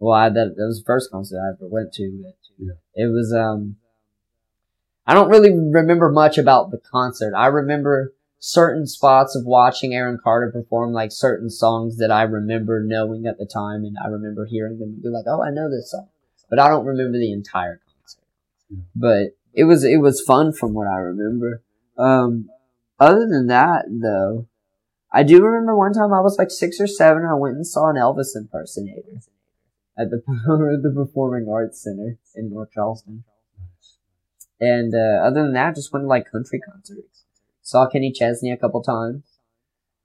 Well, I, that that was the first concert I ever went to. Yeah. It was um. I don't really remember much about the concert. I remember certain spots of watching Aaron Carter perform, like certain songs that I remember knowing at the time, and I remember hearing them and be like, oh, I know this song. But I don't remember the entire concert. But it was it was fun from what I remember. Um, other than that, though, I do remember one time I was like six or seven, I went and saw an Elvis impersonator at the, the Performing Arts Center in North Charleston. And uh, other than that, I just went to like country concerts. Saw Kenny Chesney a couple times.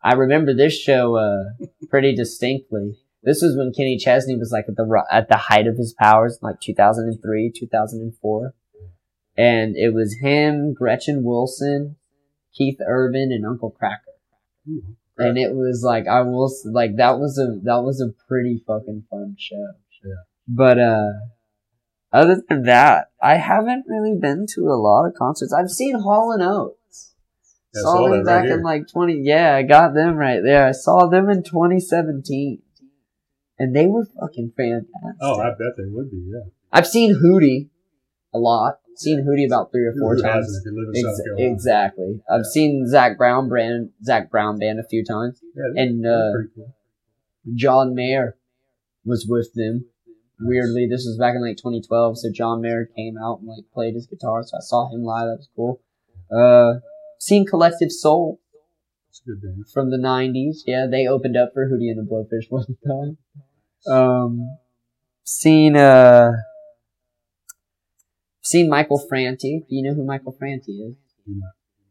I remember this show uh, pretty distinctly. This was when Kenny Chesney was like at the at the height of his powers, like two thousand three, two thousand four, and it was him, Gretchen Wilson, Keith Urban, and Uncle Cracker. And it was like I will like that was a that was a pretty fucking fun show. Yeah. But uh. Other than that, I haven't really been to a lot of concerts. I've seen Hall and Oates. Yeah, saw, saw them back right in like twenty. Yeah, I got them right there. I saw them in twenty seventeen, and they were fucking fantastic. Oh, I bet they would be. Yeah. I've seen Hootie a lot. I've seen Hootie about three or four Who times. If you live in Ex- South Carolina. Exactly. I've yeah. seen Zach Brown Band, Zach Brown Band a few times, yeah, and uh, cool. John Mayer was with them. Weirdly, this was back in like twenty twelve, so John Mayer came out and like played his guitar, so I saw him live. That was cool. Uh, seen Collective Soul from the nineties. Yeah, they opened up for Hootie and the Blowfish one time. Um, seen uh, seen Michael Franti. Do you know who Michael Franti is? Yeah.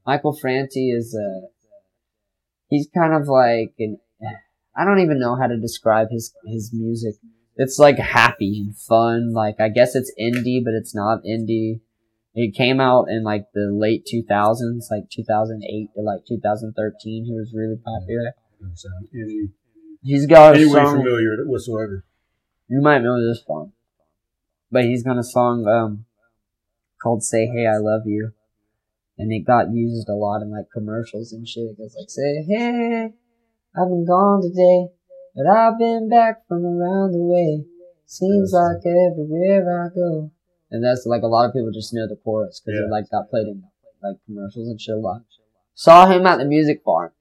Michael Franti is uh, he's kind of like an I don't even know how to describe his his music. It's like happy and fun. Like, I guess it's indie, but it's not indie. It came out in like the late two thousands, like two thousand eight to like two thousand thirteen. He was really popular. Any, he's got a song. Familiar whatsoever. You might know this song, but he's got a song um called "Say Hey I Love You," and it got used a lot in like commercials and shit. It goes like, "Say hey, I've been gone today. But I've been back from around the way. Seems like everywhere I go." And that's like a lot of people just know the chorus because yeah. it like got played in like commercials and shit a lot. Saw him at the music bar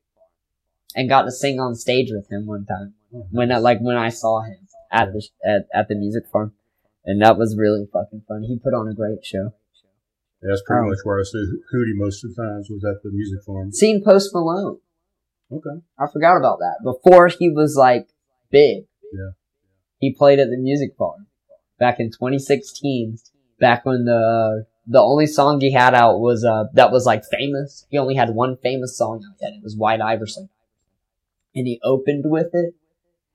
and got to sing on stage with him one time when I, like when I saw him at the at, at the music farm, and that was really fucking fun. He put on a great show. Yeah, that's pretty um, much where I see Hootie most of the times was at the music farm. Seen Post Malone. Okay. I forgot about that. Before he was like big. Yeah. He played at the music farm back in twenty sixteen. Back when the the only song he had out was uh that was like famous. He only had one famous song out yet. It was White Iverson. And he opened with it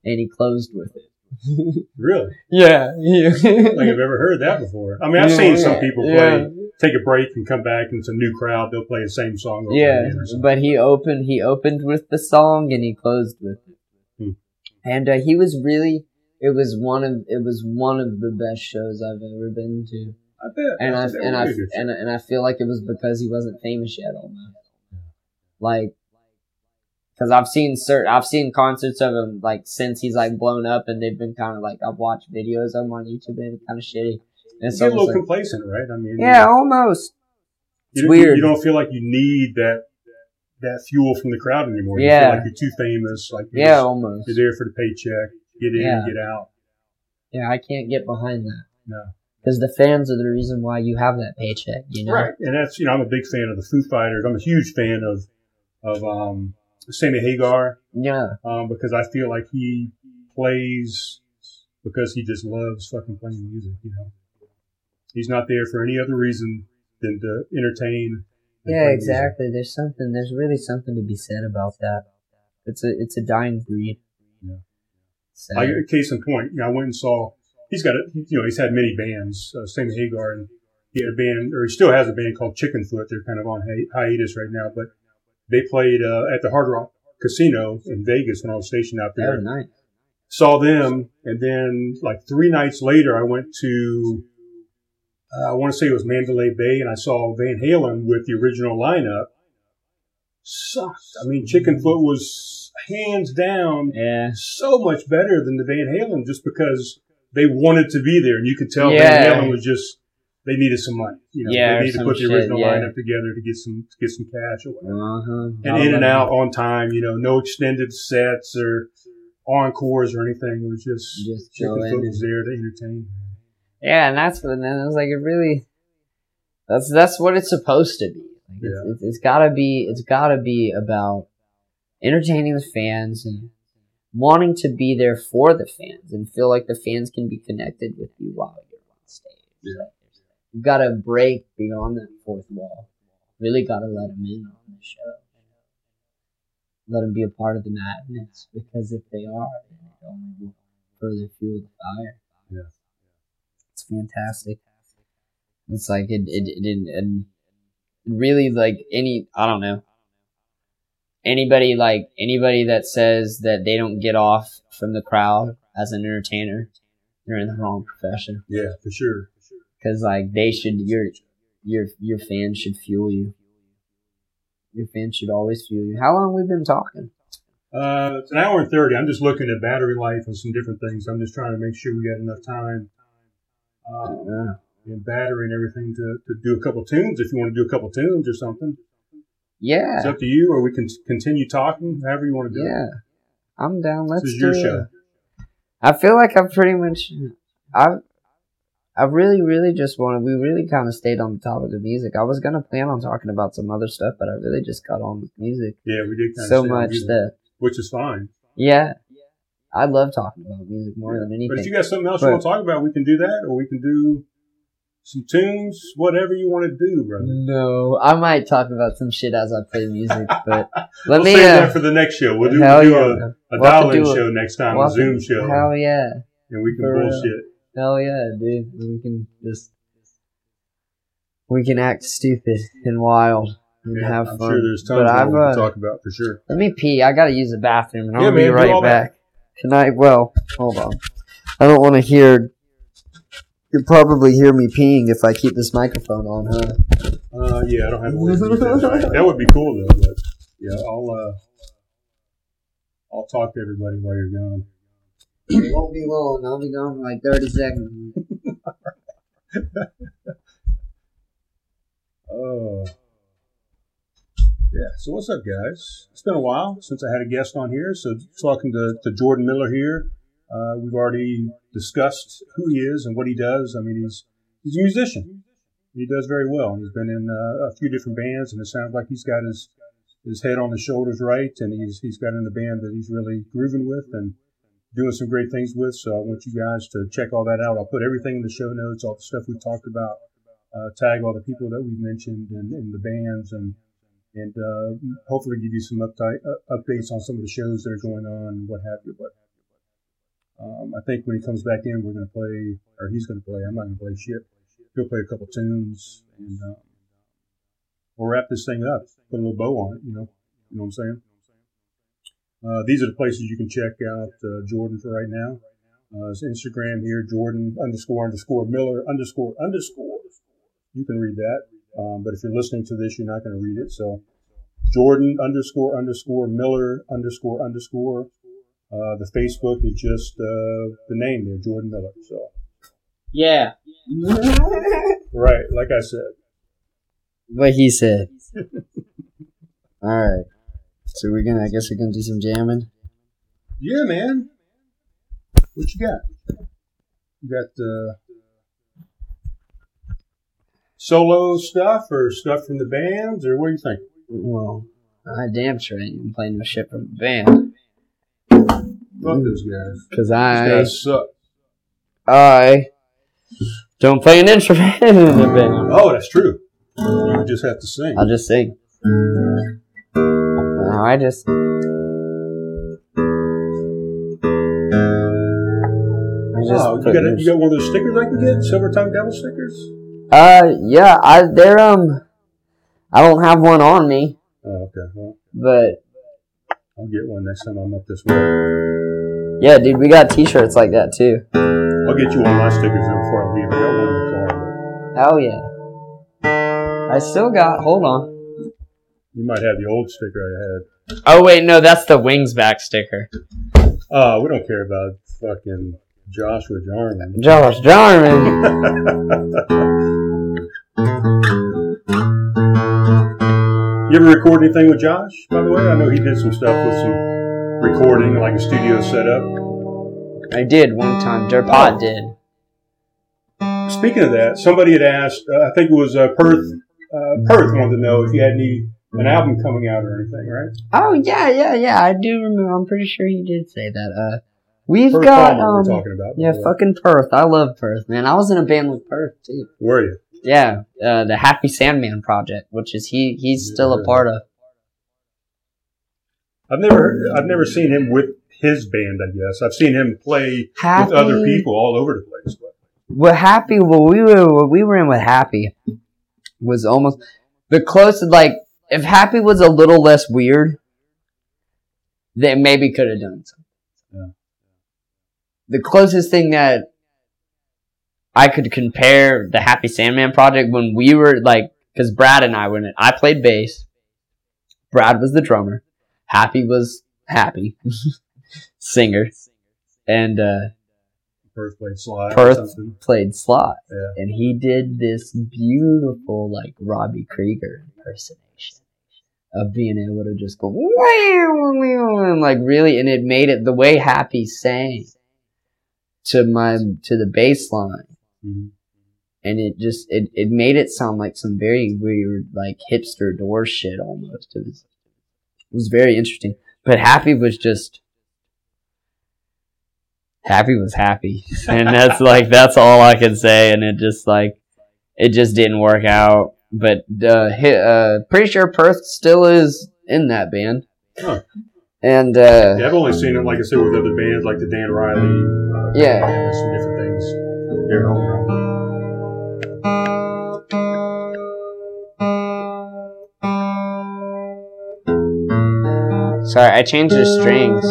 and he closed with it. Really? Yeah. yeah. I don't think I've ever heard that before. I mean, I've yeah, seen yeah, some people play. Yeah. Take a break and come back, and it's a new crowd. They'll play the same song. Yeah, but he opened. He opened with the song, and he closed with it. Hmm. And uh, he was really. It was one of. It was one of the best shows I've ever been to. I bet. And I and I and, and I feel like it was because he wasn't famous yet, almost. Like, because I've seen certain. I've seen concerts of him like since he's like blown up, and they've been kind of like I've watched videos of him on YouTube. They've been kind of shitty. It's you get a little like, complacent, right? I mean, yeah, you know, almost. It's you weird. You don't feel like you need that that fuel from the crowd anymore. You yeah, feel like you're too famous. Like you're yeah, just, almost. You're there for the paycheck. Get in, yeah. get out. Yeah, I can't get behind that. No, because the fans are the reason why you have that paycheck. You know, right? And that's you know, I'm a big fan of the Foo Fighters. I'm a huge fan of of um, Sammy Hagar. Yeah, um, because I feel like he plays because he just loves fucking playing music. You know. He's not there for any other reason than to entertain Yeah, exactly. Music. There's something. There's really something to be said about that. It's a it's a dying breed. Yeah. So. I, case in point, you know, I went and saw. He's got a, you know, he's had many bands. Uh, Sam Hagar, and he had a band, or he still has a band called Chicken Foot. They're kind of on hi- hiatus right now, but they played uh, at the Hard Rock Casino in Vegas when I was stationed out there. That was nice. Saw them, and then like three nights later, I went to. Uh, I want to say it was Mandalay Bay, and I saw Van Halen with the original lineup. Sucked. I mean, Chicken Foot was hands down yeah. so much better than the Van Halen just because they wanted to be there. And you could tell yeah. Van Halen was just, they needed some money. You know, yeah, they needed to put the original shit, yeah. lineup together to get some to get some cash or whatever. Uh-huh. And in and out on time, you know, no extended sets or encores or anything. It was just, just Chicken Foot was there to entertain. Yeah, and that's what and I was like. It really, that's that's what it's supposed to be. Like yeah. it's, it's gotta be. It's gotta be about entertaining the fans and wanting to be there for the fans and feel like the fans can be connected with you while you're on stage. Yeah. You've got to break beyond that fourth wall. Really got to let them in on the show. Let them be a part of the madness because if they are, then it only will further fuel the fire. Yeah. It's fantastic. It's like it it, it, it, it really like any, I don't know, anybody like anybody that says that they don't get off from the crowd as an entertainer, they're in the wrong profession. Yeah, for sure. Because like they should, your your your fans should fuel you. Your fans should always fuel you. How long have we been talking? Uh, it's an hour and thirty. I'm just looking at battery life and some different things. I'm just trying to make sure we got enough time. Um, and battery and everything to, to do a couple tunes if you want to do a couple tunes or something. Yeah. It's up to you, or we can continue talking, however you want to do yeah. it. Yeah. I'm down. Let's do it. This is your show. I feel like I'm pretty much, I I really, really just wanted, we really kind of stayed on the topic of music. I was going to plan on talking about some other stuff, but I really just got on with music. Yeah, we did kind so of so much music, that. Which is fine. Yeah. I love talking about music more yeah. than anything. But if you got something else but, you want to talk about, we can do that, or we can do some tunes, whatever you want to do, brother. No, I might talk about some shit as I play music, but let we'll me. We'll save uh, that for the next show. We'll do, we'll do yeah. a, a we'll dial-in do a, show next time, we'll a Zoom to, show. Hell yeah! And we can for bullshit. Real. Hell yeah, dude! We can just we can act stupid and wild. And yeah, have I'm fun. Sure there's tons of more uh, to talk about for sure. Let me pee. I gotta use the bathroom, and yeah, I'll man, be right back. That. Can I, well, hold on. I don't want to hear, you'll probably hear me peeing if I keep this microphone on, huh? Uh, yeah, I don't have a way to do that. That would be cool, though, but, yeah, I'll, uh, I'll talk to everybody while you're gone. It won't be long. I'll be gone for like thirty seconds. Oh. Yeah, so what's up, guys? It's been a while since I had a guest on here, so talking to, to Jordan Miller here. Uh, we've already discussed who he is and what he does. I mean, he's he's a musician. He does very well. He's been in uh, a few different bands, and it sounds like he's got his his head on his shoulders right, and he's he's got in the band that he's really grooving with and doing some great things with, so I want you guys to check all that out. I'll put everything in the show notes, all the stuff we talked about, uh, tag all the people that we mentioned and, and the bands, and And uh, hopefully give you some upti- uh, updates on some of the shows that are going on and what have you. But um, I think when he comes back in, we're going to play, or he's going to play. I'm not going to play shit. He'll play a couple tunes, and um, we'll wrap this thing up, put a little bow on it. You know, you know what I'm saying? Uh, these are the places you can check out uh, Jordan for right now. Uh, his Instagram here, Jordan underscore underscore Miller underscore underscore. You can read that. Um, but if you're listening to this, you're not going to read it. So Jordan underscore underscore Miller underscore underscore. Uh, the Facebook is just uh, the name there, Jordan Miller. So yeah. Right, like I said. What he said. All right. So we're going to, I guess we're going to do some jamming. Yeah, man. What you got? You got the... Uh, solo stuff or stuff from the bands, or what do you think? Well, I damn sure ain't even playing no shit from the band. Fuck those guys. Because I... These guys suck. I don't play an instrument in the band. Oh, that's true. You just have to sing. I'll just sing. No, I just... Wow, you got a, you got one of those stickers I can get? Silver Tongue Devils stickers? Uh, yeah, I they're um, I don't have one on me. Oh, okay. Well, but I'll get one next time I'm up this way. Yeah, dude, we got T-shirts like that too. I'll get you one of my stickers before I leave. I got one in the car. Oh yeah, I still got. Hold on. You might have the old sticker I had. Oh wait, no, that's the Wings back sticker. Uh, we don't care about fucking. Joshua Jarman. Josh Jarman. You ever record anything with Josh, by the way? I know he did some stuff with some recording, like a studio setup. I did one time. Dirtpot oh. did. Speaking of that, somebody had asked, uh, I think it was uh, Perth, uh, Perth wanted to know if you had any an album coming out or anything, right? Oh, yeah, yeah, yeah. I do remember. I'm pretty sure he did say that. Uh, We've Perth got, um, we talking about, yeah, fucking Perth. I love Perth, man. I was in a band with Perth, too. Were you? Yeah, uh, the Happy Sandman Project, which is he he's yeah. still a part of. I've never I've never seen him with his band, I guess. I've seen him play Happy, with other people all over the place. But. Well, Happy, well, we were, what we were in with Happy was almost the closest, like, if Happy was a little less weird, they maybe could have done something. Yeah. The closest thing that I could compare the Happy Sandman Project when we were, like, because Brad and I were in it. I played bass. Brad was the drummer. Happy was Happy. Singer. And, uh... Perth played slot. Perth played slot. Yeah. And he did this beautiful, like, Robbie Krieger impersonation of being able to just go... And, like, really, and it made it the way Happy sang. To my to the bass line, mm-hmm. and it just it, it made it sound like some very weird, like, hipster Door shit almost. It was it was very interesting, but Happy was just Happy was Happy, and that's like that's all I can say. And it just like it just didn't work out. But uh, hit, uh pretty sure Perth still is in that band. Huh. And uh, yeah, I've only seen it, like I said, with other bands, like the Dan Riley. Uh, yeah, and some different things here at Homegrown. Sorry, I changed the strings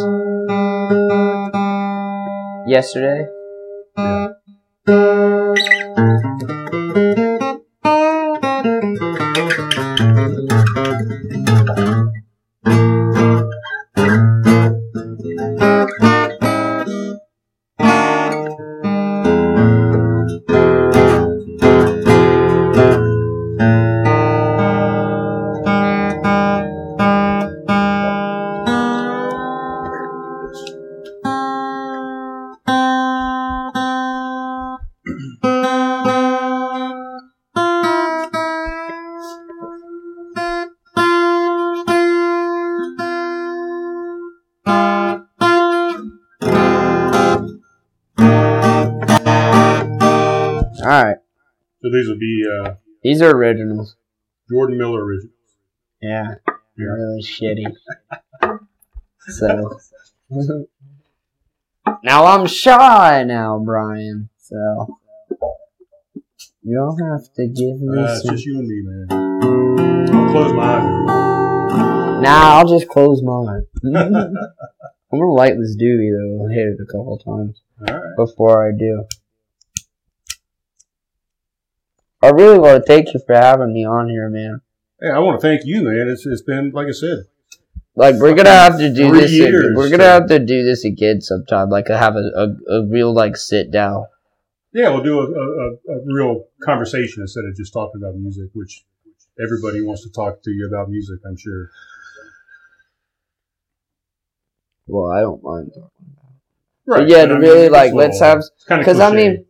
yesterday. Yeah. These would be uh, these are originals. Jordan Miller originals. Yeah, yeah. Really shitty. So now I'm shy now, Brian. So you'll have to give me. Uh, some... It's just you and me, man. I'll close my eyes. Nah, I'll just close mine. I'm gonna light this doobie though. I hit it a couple times All right. before I do. I really want to thank you for having me on here, man. Hey, I want to thank you, man. It's it's been, like I said, like we're gonna have to do this. Years, we're gonna so. have to do this again sometime. Like have a, a, a real like sit down. Yeah, we'll do a, a, a real conversation instead of just talking about music, which everybody wants to talk to you about music. I'm sure. Well, I don't mind talking about. Right. But yeah, to really I mean, like let's have because I mean.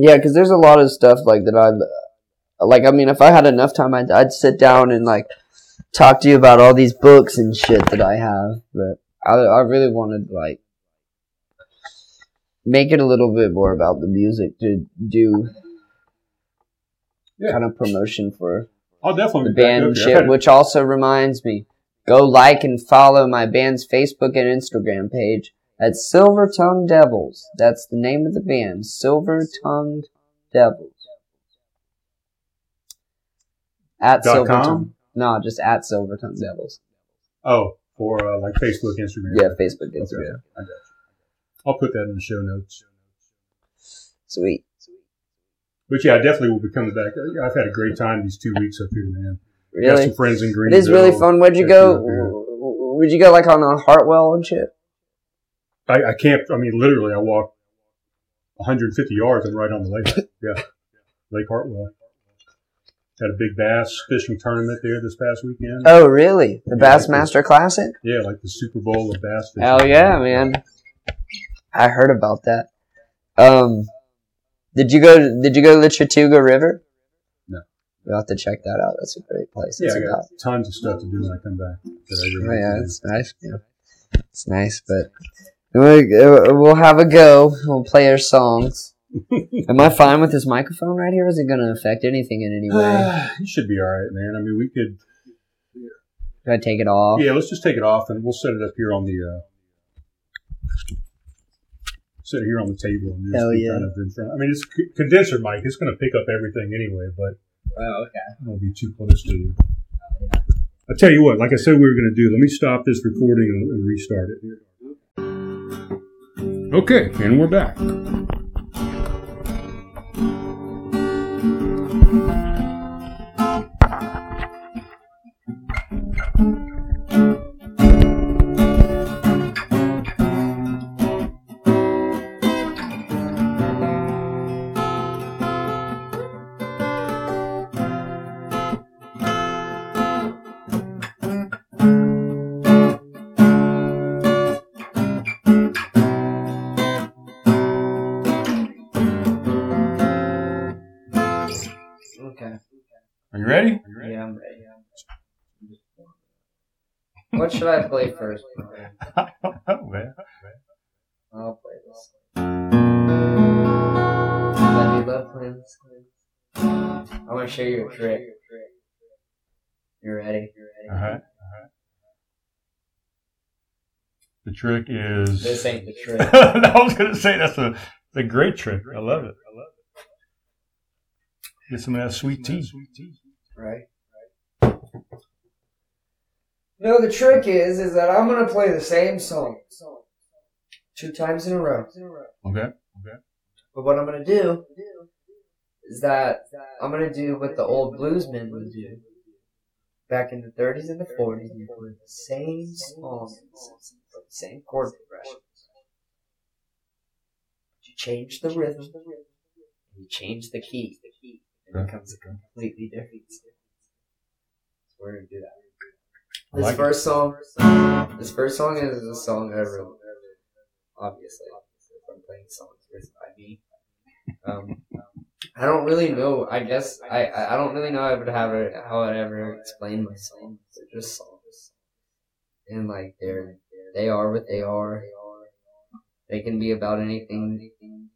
Yeah, because there's a lot of stuff, like, that I, like, I mean, if I had enough time, I'd, I'd sit down and, like, talk to you about all these books and shit that I have, but I, I really wanted, like, make it a little bit more about the music to do yeah. kind of promotion for I'll definitely the band and shit, right. Which also reminds me, go like and follow my band's Facebook and Instagram page at Silver Tongue Devils. That's the name of the band, Silver Tongue Devils. At Dot Silver com? Tongue. No, just at Silver Tongue Devils. Oh, for uh, like Facebook, Instagram. Yeah, right? Facebook, Instagram. Okay. I got you. I'll put that in the show notes. Sweet. But yeah, I definitely will be coming back. I've had a great time these two weeks up here, man. Really? Got some friends in Greenville. It is really fun. Where'd you go? Would you go like on, on Hartwell and shit? I, I can't. I mean, literally, I walked one hundred fifty yards and right on the lake. Yeah. Lake Hartwell. Had a big bass fishing tournament there this past weekend. Oh, really? The yeah, Bassmaster Classic? Yeah, like the Super Bowl of bass fishing. Hell yeah, man. I heard about that. Um... Did you go to, Did you go to the Chattooga River? No. You'll have to check that out. That's a great place. Yeah, it's I got about. tons of stuff to do when I come back. That I really oh, yeah, it's nice. Yeah. It's nice, but we'll have a go. We'll play our songs. Am I fine with this microphone right here? Is it going to affect anything in any way? You should be all right, man. I mean, we could... Should I take it off? Yeah, let's just take it off, and we'll set it up here on the... Uh, sit here on the table and just yeah. kind of in front. I mean, it's c- condenser mic. It's going to pick up everything anyway, but oh, okay. it won't be too close to you. Oh, yeah. I'll tell you what, like I said we were going to do, let me stop this recording and, and restart it. Okay, and we're back. What should I play first? I don't know, man. I'll play this. I do love playing this game. I want to show you a trick. You ready? All right. All right. The trick is... This ain't the trick. No, I was going to say that's a, a great trick. I love it. I love it. Get some of that sweet tea. Sweet tea. Right. No, the trick is is that I'm going to play the same song two times in a row. Okay. Okay. But what I'm going to do is that I'm going to do what the old bluesmen would do back in the thirties and the forties. You play the same song, the same chord progression. You change the rhythm, you change the key, and it becomes a completely different song. So we're going to do that. This like first it. song, this first song is a song I wrote, obviously. If I'm playing songs written by me, um, I don't really know. I guess I, I don't really know how I would have it, how I'd ever explain my songs. They're just songs, and like they're they are what they are. They can be about anything.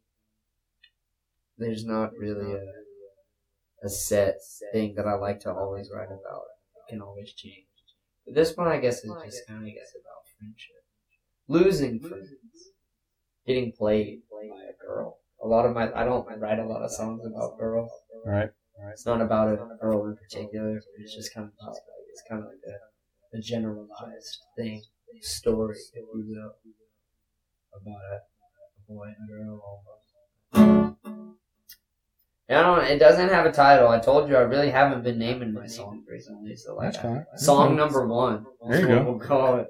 There's not really a a set thing that I like to always write about. It can always change. But this one, I guess, is just kind of about friendship. Losing friends. Getting played by a girl. A lot of my, I don't write a lot of songs about girls. All right. All right. It's not about a girl in particular. It's just kind of about, it's kind of like a, a generalized thing, story, if you will, about a, a boy and a girl almost. I don't, it doesn't have a title. I told you I really haven't been naming my songs recently. So like That's I, song That's number one. There you go. We'll call it.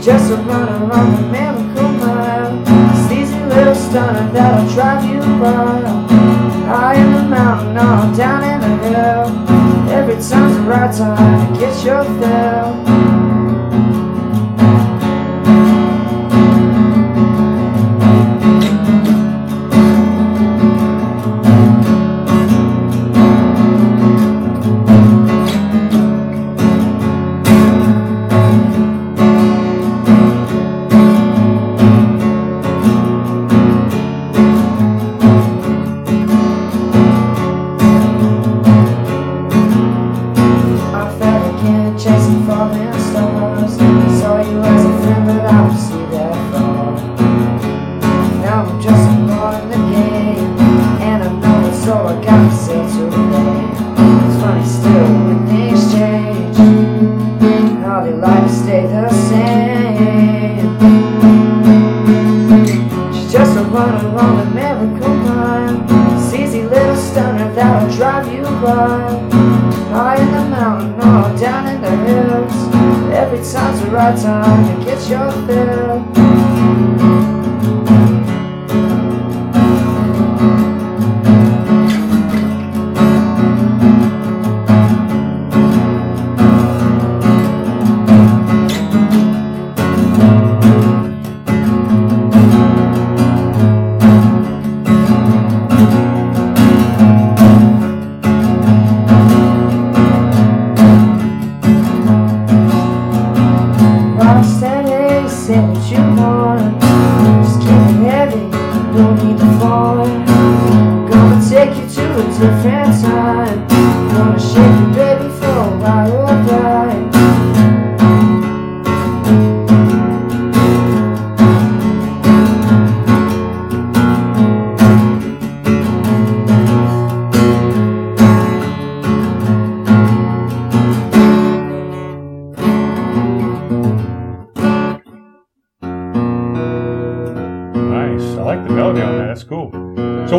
Just a runner on the miracle mile. drive you wild. High in the mountain or down in the hill, every time's the right time to get your fill.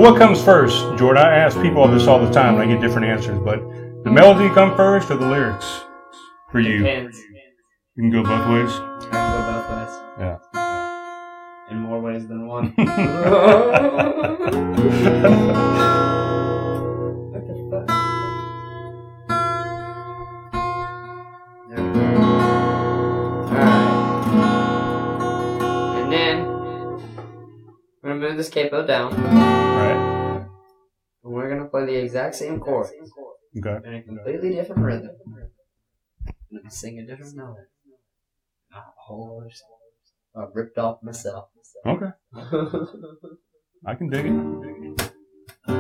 What comes first, Jordan? I ask people this all the time, and I get different answers. But the melody come first, or the lyrics for you? Depends. You can go both ways. I can go both ways. Yeah. In more ways than one. What the fuck? Alright. And then I'm gonna move this capo down. We're gonna play the exact same chord. Okay. In a completely different rhythm. And sing a different note. Not a whole other song. I ripped off myself. Okay. I can dig it. I can dig it. I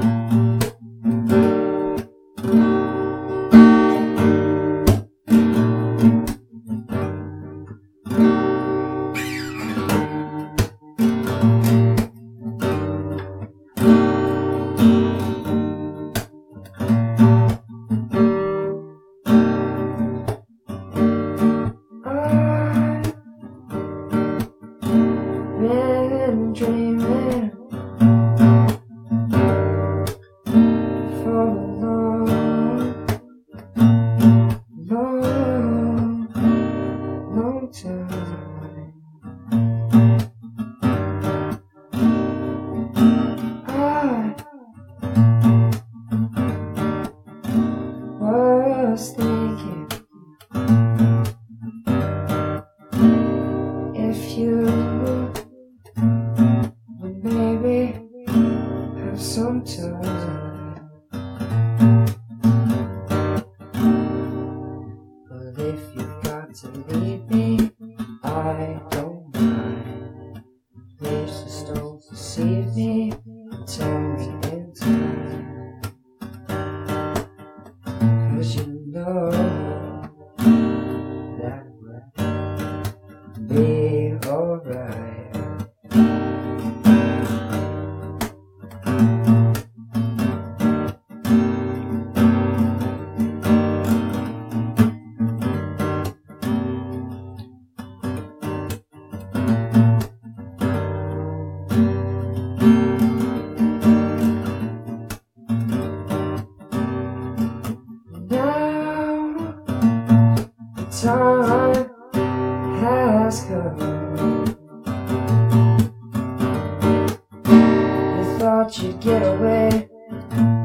get away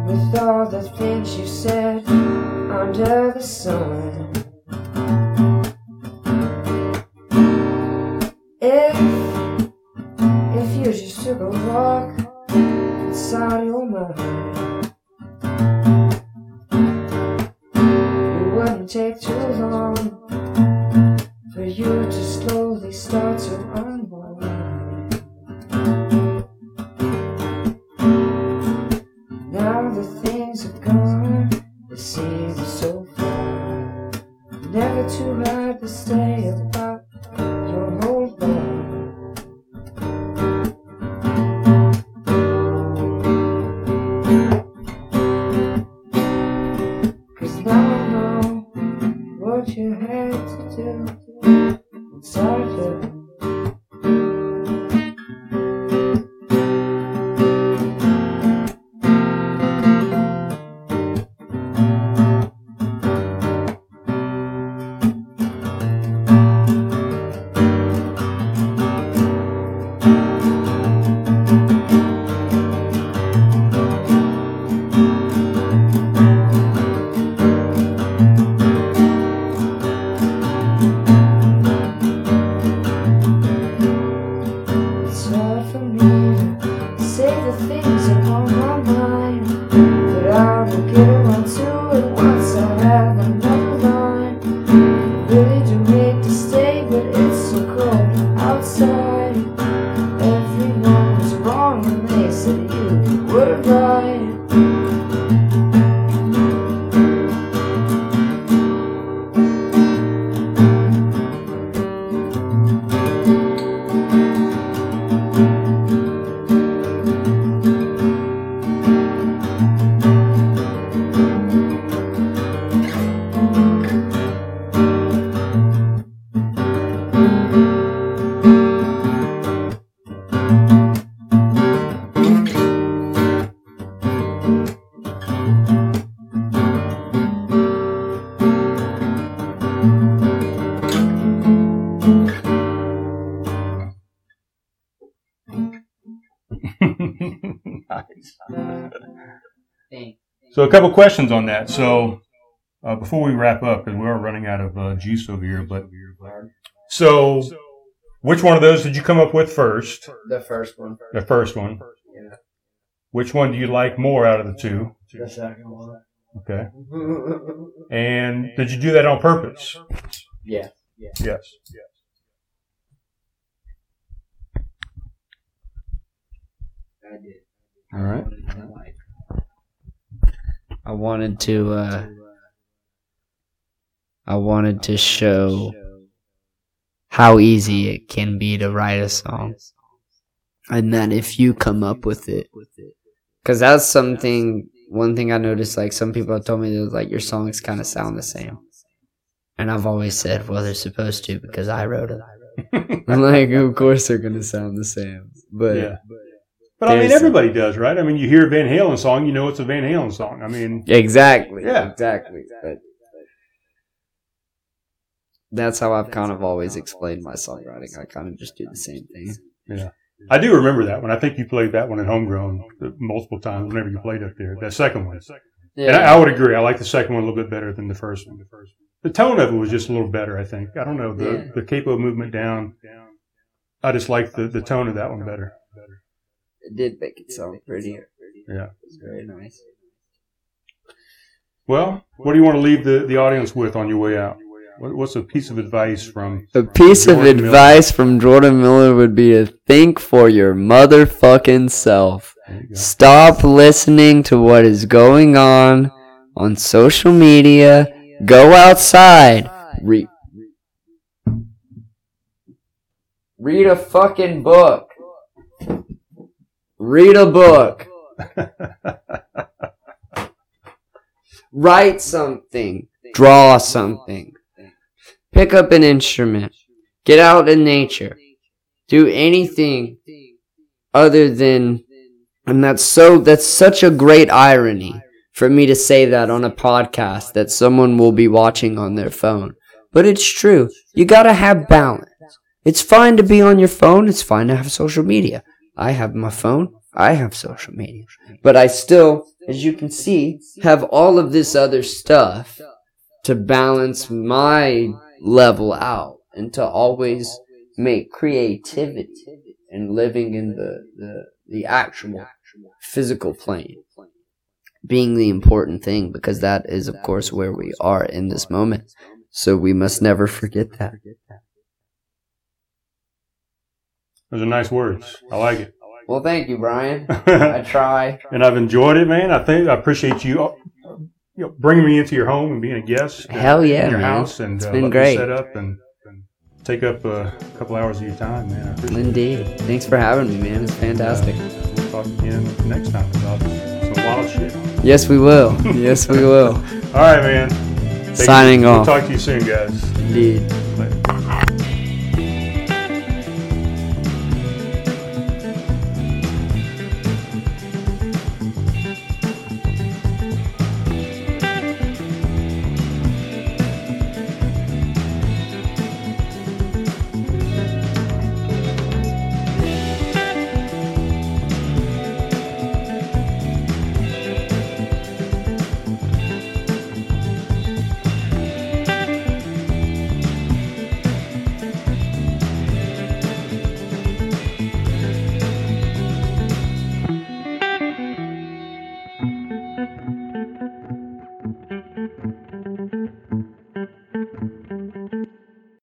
with all the things you said under the sun. If, if you just took a walk inside your mind, it wouldn't take too long for you to slowly start to unwind. Now the things are gone, the season's so far, never too hard to stay about your whole. So a couple questions on that. So uh, before we wrap up, because we are running out of uh, juice over here, but so which one of those did you come up with first? The first one. The first one. Yeah. Which one do you like more out of the two? The second one. Okay. And did you do that on purpose? Yeah. Yeah. Yes. Yeah. I did. All right. I wanted to, uh, I wanted to show how easy it can be to write a song, and that if you come up with it, because that's something, one thing I noticed, like some people have told me that like your songs kind of sound the same, and I've always said, well, they're supposed to because I wrote it. I'm like, of course they're gonna sound the same, but. Yeah. But I mean, everybody does, right? I mean, you hear a Van Halen song, you know it's a Van Halen song. I mean, exactly, yeah, exactly. But that's how I've kind of always explained my songwriting. I kind of just do the same thing. Yeah, I do remember that one. I think you played that one at Homegrown multiple times. Whenever you played up there, that second one. Yeah. And I, I would agree. I like the second one a little bit better than the first one. The first one, the tone of it was just a little better. I think. I don't know the yeah. the capo movement down. I just like the, the tone of that one better. It did make it sound prettier. Yeah. It was very nice. Well, what do you want to leave the, the audience with on your way out? What, what's a piece of advice from... A piece from of advice Miller? From Jordan Miller would be to think for your motherfucking self. Stop listening to what is going on on social media. Go outside. Read. Read a fucking book. Read a book. Write something. Draw something. Pick up an instrument. Get out in nature. Do anything other than, and that's so that's such a great irony for me to say that on a podcast that someone will be watching on their phone. But it's true. You gotta have balance. It's fine to be on your phone, it's fine to have social media. I have my phone. I have social media, but I still, as you can see, have all of this other stuff to balance my level out and to always make creativity and living in the, the, the actual physical plane being the important thing, because that is, of course, where we are in this moment. So we must never forget that. Those are nice words. I like it. Well, thank you, Brian. I try. And I've enjoyed it, man. I think I appreciate you, you know, bringing me into your home and being a guest. Hell yeah, in your man. house. And it's uh, been great. Set up and, and take up a couple hours of your time, man. I appreciate Indeed. It. Thanks for having me, man. It's fantastic. Uh, we'll talk again next time about some wild shit. Yes, we will. Yes, we will. All right, man. Take Signing you. off. We'll talk to you soon, guys. Indeed.